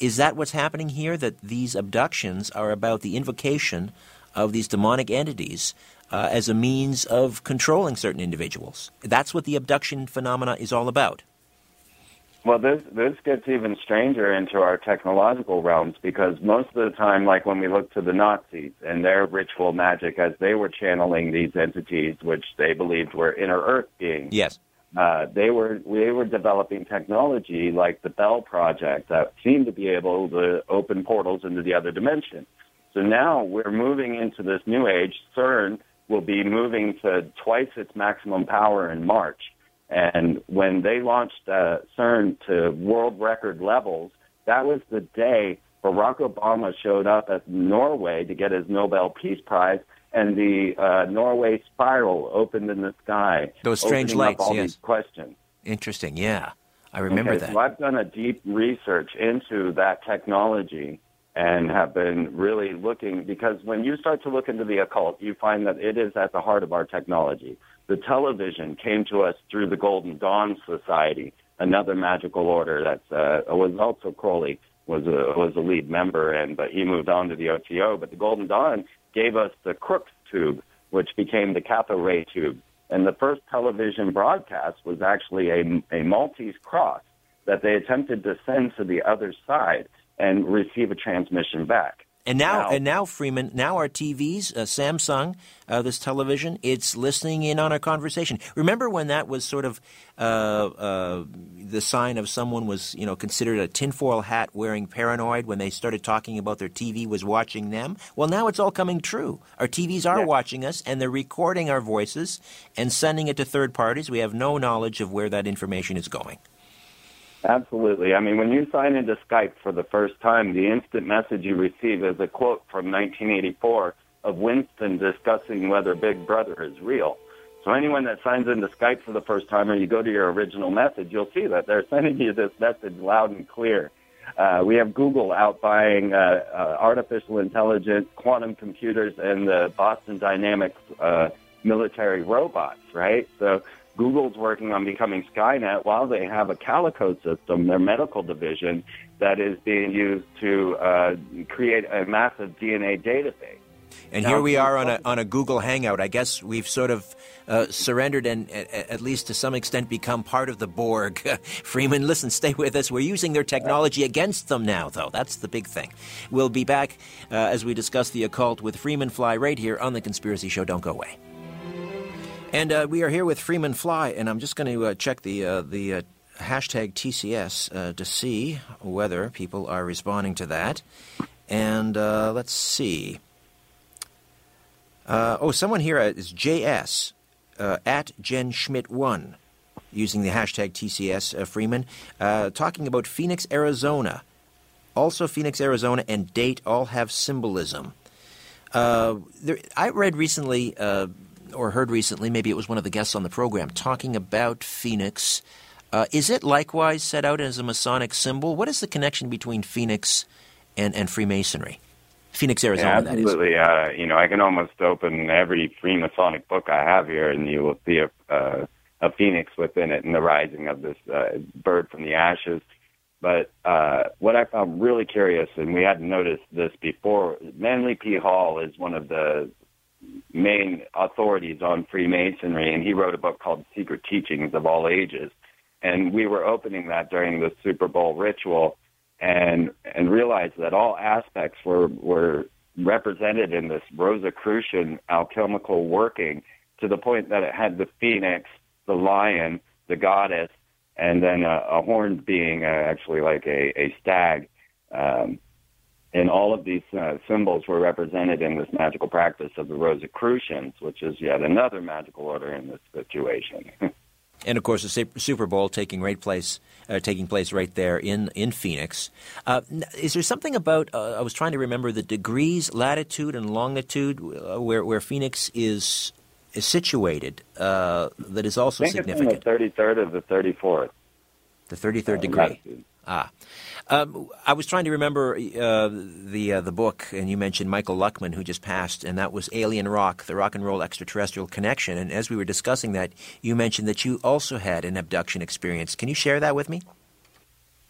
is that what's happening here, that these abductions are about the invocation of these demonic entities uh, as a means of controlling certain individuals? That's what the abduction phenomena is all about. Well, this, this gets even stranger into our technological realms, because most of the time, like when we look to the Nazis and their ritual magic as they were channeling these entities, which they believed were inner Earth beings, yes, uh, they were they were developing technology like the Bell Project that seemed to be able to open portals into the other dimension. So now we're moving into this new age. CERN will be moving to twice its maximum power in March. And when they launched uh, CERN to world record levels, that was the day Barack Obama showed up at Norway to get his Nobel Peace Prize, and the uh, Norway spiral opened in the sky. Those strange lights, all yes. These questions. Interesting, yeah. I remember okay, that. So I've done a deep research into that technology and have been really looking, because when you start to look into the occult, you find that it is at the heart of our technology. The television came to us through the Golden Dawn Society, another magical order that uh, was also Crowley was a, was a lead member, and but he moved on to the O T O. But the Golden Dawn gave us the Crookes tube, which became the cathode ray tube. And the first television broadcast was actually a, a Maltese cross that they attempted to send to the other side and receive a transmission back. And now, now, and now, Freeman, now our T Vs, uh, Samsung, uh, this television, it's listening in on our conversation. Remember when that was sort of uh, uh, the sign of someone was, you know, considered a tinfoil hat wearing paranoid when they started talking about their T V was watching them? Well, now it's all coming true. Our T Vs are yeah. watching us, and they're recording our voices and sending it to third parties. We have no knowledge of where that information is going. Absolutely. I mean, when you sign into Skype for the first time, the instant message you receive is a quote from nineteen eighty-four of Winston discussing whether Big Brother is real. So anyone that signs into Skype for the first time, or you go to your original message, you'll see that they're sending you this message loud and clear. Uh, we have Google out buying uh, uh, artificial intelligence, quantum computers, and the Boston Dynamics uh, military robots, right? So Google's working on becoming Skynet, while they have a Calico system, their medical division, that is being used to uh, create a massive D N A database. And now, here we are on a on a Google Hangout. I guess we've sort of uh, surrendered and, at least to some extent, become part of the Borg. Freeman, listen, stay with us. We're using their technology against them now, though. That's the big thing. We'll be back uh, as we discuss the occult with Freeman Fly right here on The Conspiracy Show. Don't go away. And uh, we are here with Freeman Fly, and I'm just going to uh, check the uh, the uh, hashtag T C S uh, to see whether people are responding to that. And uh, let's see. Uh, oh, someone here is J S, uh, at Jen Schmidt one, using the hashtag T C S uh, Freeman, uh, talking about Phoenix, Arizona. Also Phoenix, Arizona, and date all have symbolism. Uh, there, I read recently, uh, or heard recently, maybe it was one of the guests on the program, talking about Phoenix. Uh, is it likewise set out as a Masonic symbol? What is the connection between Phoenix and, and Freemasonry? Phoenix, Arizona, yeah, absolutely. That is. Uh, you know, I can almost open every Freemasonic book I have here, and you will see a, uh, a phoenix within it and the rising of this uh, bird from the ashes. But uh, what I found really curious, and we hadn't noticed this before, Manly P. Hall is one of the main authorities on Freemasonry, and he wrote a book called Secret Teachings of All Ages. And we were opening that during the Super Bowl ritual, and and realized that all aspects were, were represented in this Rosicrucian alchemical working, to the point that it had the phoenix, the lion, the goddess, and then a, a horned being, uh, actually like a, a stag. Um, and all of these uh, symbols were represented in this magical practice of the Rosicrucians, which is yet another magical order in this situation. And, of course, the Super Bowl taking right place, uh, taking place right there in, in Phoenix. Uh, is there something about uh, – I was trying to remember the degrees, latitude and longitude uh, where, where Phoenix is is situated uh, that is also significant? I think significant. It's in the thirty-third or the thirty-fourth. The thirty-third uh, degree. Latitude. Ah. Um, I was trying to remember uh, the uh, the book, and you mentioned Michael Luckman, who just passed, and that was Alien Rock, The Rock and Roll Extraterrestrial Connection. And as we were discussing that, you mentioned that you also had an abduction experience. Can you share that with me?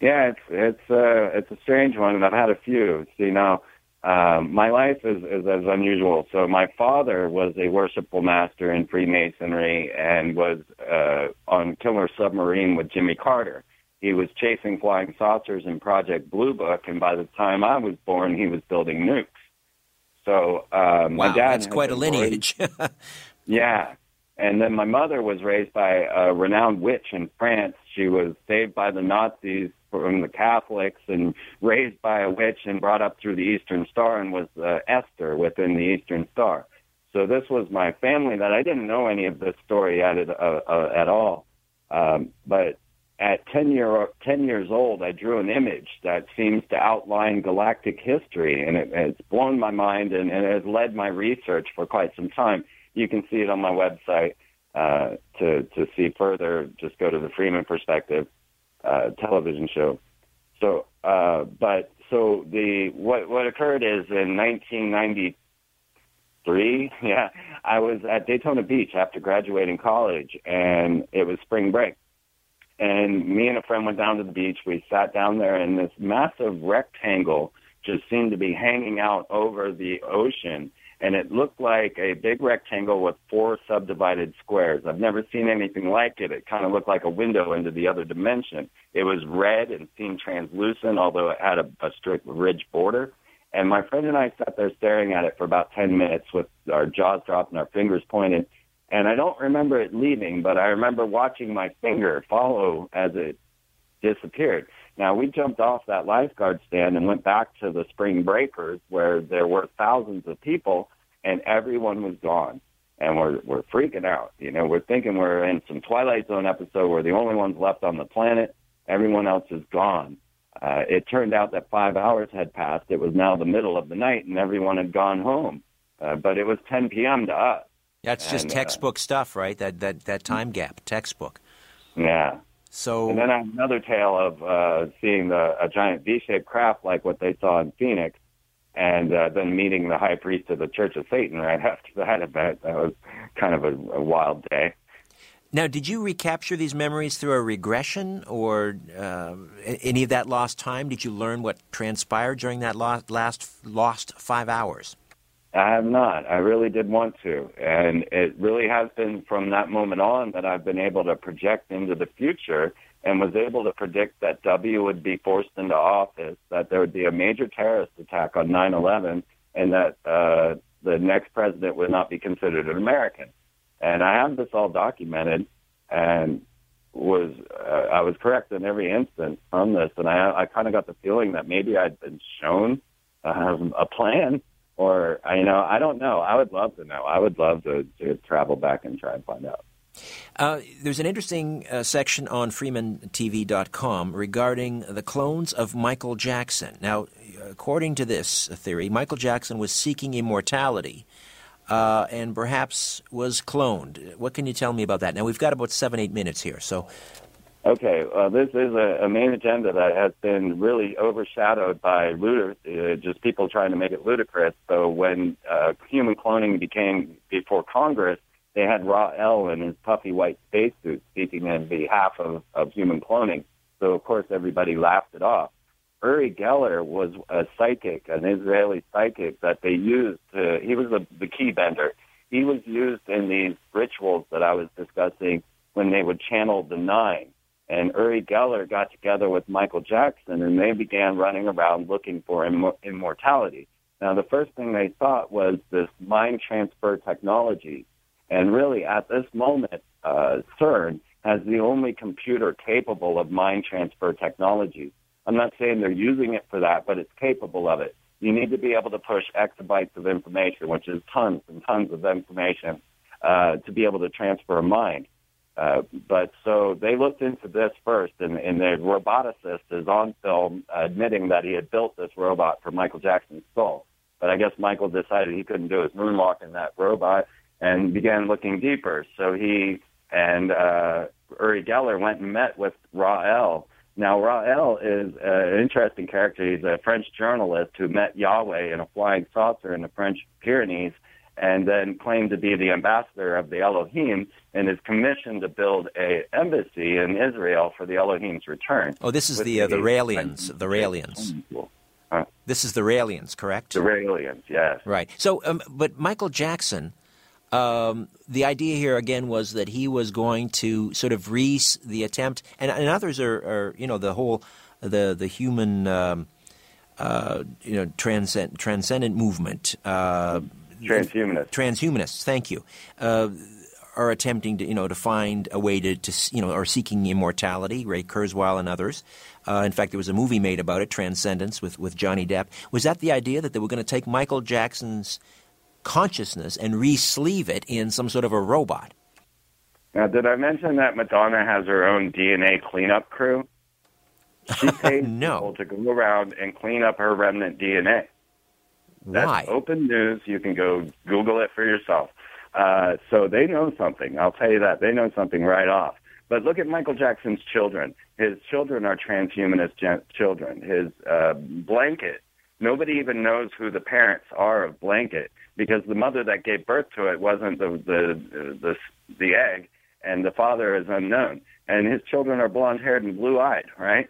Yeah, it's it's, uh, it's a strange one, and I've had a few. See, now, um, my life is, is as unusual. So my father was a worshipful master in Freemasonry and was uh, on Killer Submarine with Jimmy Carter. He was chasing flying saucers in Project Blue Book, and by the time I was born, he was building nukes. So um, wow, my dad that's quite a lineage. Yeah. And then my mother was raised by a renowned witch in France. She was saved by the Nazis from the Catholics and raised by a witch and brought up through the Eastern Star, and was uh, Esther within the Eastern Star. So this was my family that I didn't know any of this story at, uh, uh, at all. Um, but... At ten, year, ten years old, I drew an image that seems to outline galactic history, and it, it's blown my mind, and, and it has led my research for quite some time. You can see it on my website uh, to, to see further. Just go to the Freeman Perspective uh, television show. So, uh, but so the what what occurred is in nineteen ninety-two. Three, yeah, I was at Daytona Beach after graduating college, and it was spring break. And me and a friend went down to the beach. We sat down there, and this massive rectangle just seemed to be hanging out over the ocean. And it looked like a big rectangle with four subdivided squares. I've never seen anything like it. It kind of looked like a window into the other dimension. It was red and seemed translucent, although it had a, a strict ridge border. And my friend and I sat there staring at it for about ten minutes with our jaws dropped and our fingers pointed. And I don't remember it leaving, but I remember watching my finger follow as it disappeared. Now, we jumped off that lifeguard stand and went back to the spring breakers where there were thousands of people, and everyone was gone. And we're we're freaking out. You know, we're thinking we're in some Twilight Zone episode. We're the only ones left on the planet. Everyone else is gone. Uh, it turned out that five hours had passed. It was now the middle of the night, and everyone had gone home. Uh, but it was ten p.m. to us. That's just and, textbook uh, stuff, right? That that that time gap, textbook. Yeah. So and then I have another tale of uh, seeing the, a giant V-shaped craft like what they saw in Phoenix, and uh, then meeting the high priest of the Church of Satan right after that event. That was kind of a, a wild day. Now, did you recapture these memories through a regression or uh, any of that lost time? Did you learn what transpired during that lost, last lost five hours? I have not. I really did want to. And it really has been from that moment on that I've been able to project into the future and was able to predict that W would be forced into office, that there would be a major terrorist attack on nine eleven, and that uh, the next president would not be considered an American. And I have this all documented and was uh, I was correct in every instance from this. And I, I kind of got the feeling that maybe I'd been shown um, a plan, or, you know, I don't know. I would love to know. I would love to, to travel back and try and find out. Uh, there's an interesting uh, section on freeman t v dot com regarding the clones of Michael Jackson. Now, according to this theory, Michael Jackson was seeking immortality uh, and perhaps was cloned. What can you tell me about that? Now, we've got about seven, eight minutes here, so... Okay, uh, this is a, a main agenda that has been really overshadowed by ludic- uh, just people trying to make it ludicrous. So when uh, human cloning became before Congress, they had Ra El in his puffy white spacesuit speaking on behalf of, of human cloning. So, of course, everybody laughed it off. Uri Geller was a psychic, an Israeli psychic that they used to, he was a, the key bender. He was used in these rituals that I was discussing when they would channel the nine. And Uri Geller got together with Michael Jackson, and they began running around looking for Im- immortality. Now, the first thing they thought was this mind transfer technology. And really, at this moment, uh, CERN has the only computer capable of mind transfer technology. I'm not saying they're using it for that, but it's capable of it. You need to be able to push exabytes of information, which is tons and tons of information, uh, to be able to transfer a mind. Uh, but so they looked into this first, and, and the roboticist is on film admitting that he had built this robot for Michael Jackson's skull. But I guess Michael decided he couldn't do his moonwalk in that robot, and began looking deeper. So he and uh, Uri Geller went and met with Ra El. Now, Ra El is an interesting character. He's a French journalist who met Yahweh in a flying saucer in the French Pyrenees and then claimed to be the ambassador of the Elohim and is commissioned to build an embassy in Israel for the Elohim's return. Oh, this is the, uh, the Raelians, the Raelians. Huh? This is the Raelians, correct? The Raelians, yes. Right. So, um, but Michael Jackson... Um, the idea here, again, was that he was going to sort of reese the attempt, and, and others are, are, you know, the whole, the the human, um, uh, you know, transcend, transcendent movement. Uh, Transhumanists. Transhumanists, thank you, uh, are attempting to, you know, to find a way to, to, you know, are seeking immortality, Ray Kurzweil and others. Uh, in fact, there was a movie made about it, Transcendence, with, with Johnny Depp. Was that the idea, that they were going to take Michael Jackson's consciousness and re-sleeve it in some sort of a robot? Now, did I mention that Madonna has her own D N A cleanup crew? She pays no. people to go around and clean up her remnant D N A. That's Why? Open news. You can go Google it for yourself. Uh, so they know something. I'll tell you that. They know something right off. But look at Michael Jackson's children. His children are transhumanist gen- children. His uh, blanket. Nobody even knows who the parents are of blanket, because the mother that gave birth to it wasn't the, the the the egg, and the father is unknown. And his children are blonde-haired and blue-eyed, right?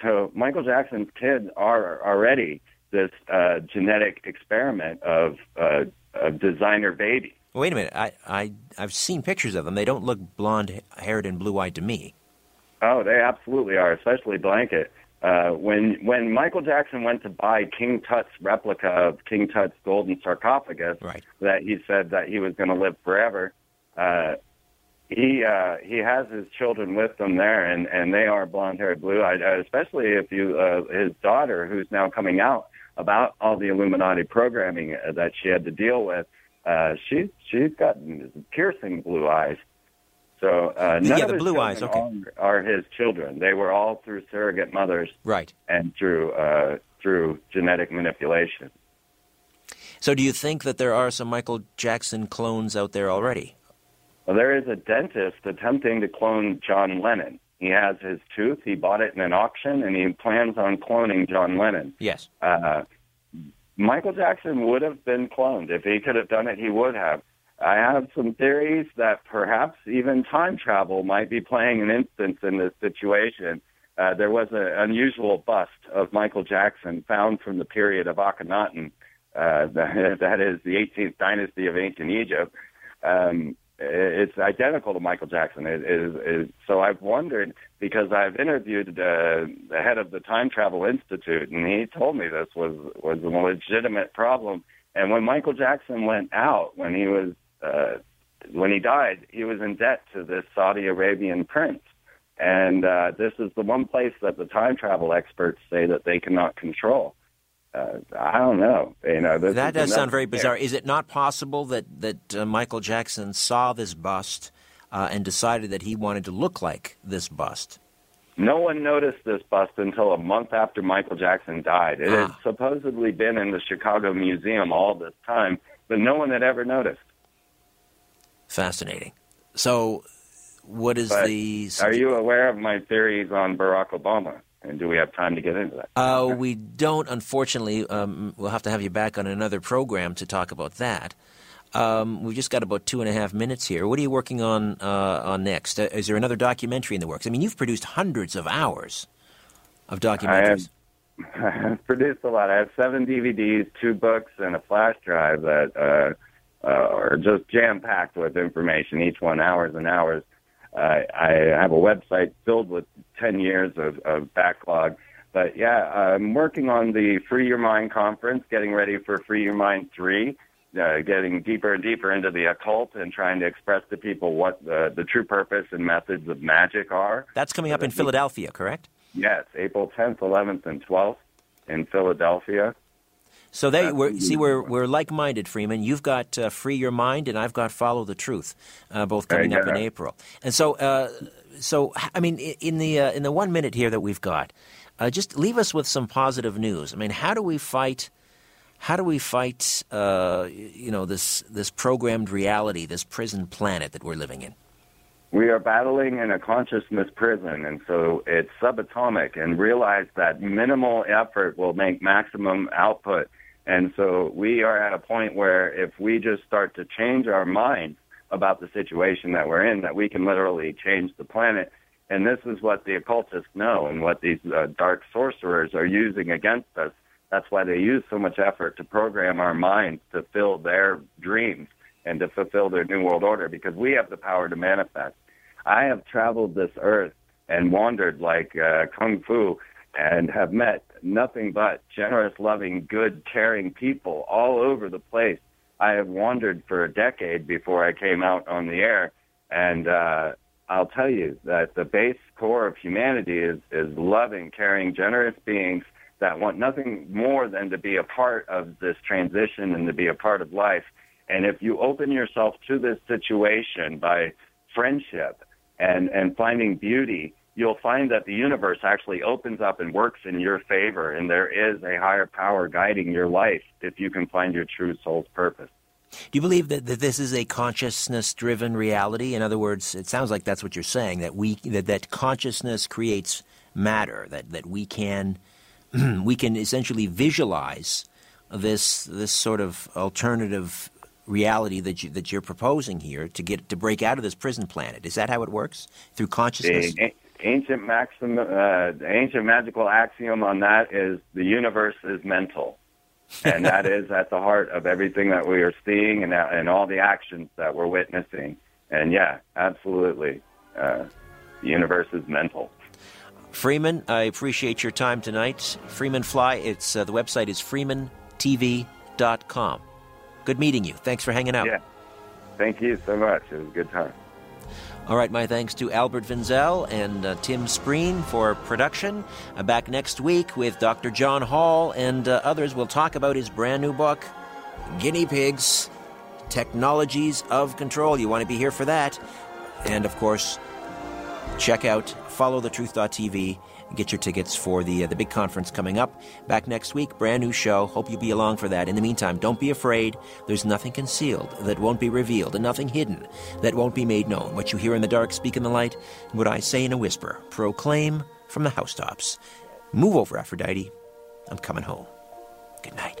So Michael Jackson's kids are already this uh, genetic experiment of uh, a designer baby. Wait a minute. I, I, I've seen pictures of them. They don't look blonde-haired and blue-eyed to me. Oh, they absolutely are, especially Blanket. Uh, when when Michael Jackson went to buy King Tut's replica of King Tut's golden sarcophagus, right, that he said that he was going to live forever, uh, he uh, he has his children with him there, and, and they are blonde-haired, blue-eyed, especially if you uh, his daughter, who's now coming out about all the Illuminati programming that she had to deal with, uh, she, she's got piercing blue eyes. So uh, none yeah, the of his blue eyes, okay. are, are his children. They were all through surrogate mothers, right, and through uh, through genetic manipulation. So, do you think that there are some Michael Jackson clones out there already? Well, there is a dentist attempting to clone John Lennon. He has his tooth. He bought it in an auction, and he plans on cloning John Lennon. Yes. Uh, Michael Jackson would have been cloned if he could have done it. He would have. I have some theories that perhaps even time travel might be playing an instance in this situation. Uh, there was an unusual bust of Michael Jackson found from the period of Akhenaten, uh, that, that is the eighteenth dynasty of ancient Egypt. Um, it's identical to Michael Jackson. It is, it, so I've wondered, because I've interviewed the, the head of the Time Travel Institute, and he told me this was, was a legitimate problem. And when Michael Jackson went out, when he was... Uh, when he died, he was in debt to this Saudi Arabian prince. And uh, this is the one place that the time travel experts say that they cannot control. Uh, Uh, I don't know. You know, that does sound very bizarre. Is it not possible that that uh, Michael Jackson saw this bust uh, and decided that he wanted to look like this bust? No one noticed this bust until a month after Michael Jackson died. It ah. had supposedly been in the Chicago Museum all this time, but no one had ever noticed. Fascinating. So, what is but the? Are you aware of my theories on Barack Obama? And do we have time to get into that? Uh, okay. We don't, unfortunately. Um, we'll have to have you back on another program to talk about that. Um, we've just got about two and a half minutes here. What are you working on uh, on next? Uh, is there another documentary in the works? I mean, you've produced hundreds of hours of documentaries. I have, I have produced a lot. I have seven D V Ds, two books, and a flash drive that uh, uh, are just jam-packed with information, each one hours and hours. Uh, I have a website filled with ten years of, of backlog. But, yeah, I'm working on the Free Your Mind conference, getting ready for Free Your Mind three, uh, getting deeper and deeper into the occult and trying to express to people what the, the true purpose and methods of magic are. That's coming up in Philadelphia, correct? Yes, April tenth, eleventh, and twelfth in Philadelphia. So they we're, see we're we're like-minded, Freeman. You've got uh, Free Your Mind, and I've got Follow the Truth, uh, both coming up in April. And so, uh, so I mean, in the uh, in the one minute here that we've got, uh, just leave us with some positive news. I mean, how do we fight? How do we fight? Uh, you know, this this programmed reality, this prison planet that we're living in. We are battling in a consciousness prison, and so it's subatomic, and realize that minimal effort will make maximum output. And so we are at a point where if we just start to change our minds about the situation that we're in, that we can literally change the planet. And this is what the occultists know and what these uh, dark sorcerers are using against us. That's why they use so much effort to program our minds to fill their dreams and to fulfill their New World Order, because we have the power to manifest. I have traveled this earth and wandered like uh, Kung Fu and have met nothing but generous, loving, good, caring people all over the place. I have wandered for a decade before I came out on the air, and uh, I'll tell you that the base core of humanity is, is loving, caring, generous beings that want nothing more than to be a part of this transition and to be a part of life. And if you open yourself to this situation by friendship and, and finding beauty, you'll find that the universe actually opens up and works in your favor, and there is a higher power guiding your life if you can find your true soul's purpose. Do you believe that, that this is a consciousness-driven reality? In other words, it sounds like that's what you're saying, that we that, that consciousness creates matter, that, that we can we can essentially visualize this this sort of alternative reality that you that you're proposing here to get to break out of this prison planet. Is that how it works? Through consciousness? The ancient maxim, uh, the ancient magical axiom on that is the universe is mental, and that is at the heart of everything that we are seeing and that, and all the actions that we're witnessing. And yeah, absolutely, uh, the universe is mental. Freeman, I appreciate your time tonight. Freeman Fly. It's uh, the website is freeman t v dot com. Good meeting you. Thanks for hanging out. Yeah. Thank you so much. It was a good time. All right. My thanks to Albert Vinzel and uh, Tim Spreen for production. I'm back next week with Doctor John Hall and uh, others. We'll talk about his brand new book, Guinea Pigs: Technologies of Control. You want to be here for that. And, of course, check out follow the truth dot t v and get your tickets for the uh, the big conference coming up. Back next week, brand new show. Hope you'll be along for that. In the meantime, don't be afraid. There's nothing concealed that won't be revealed, and nothing hidden that won't be made known. What you hear in the dark, speak in the light. What I say in a whisper, proclaim from the housetops. Move over, Aphrodite. I'm coming home. Good night.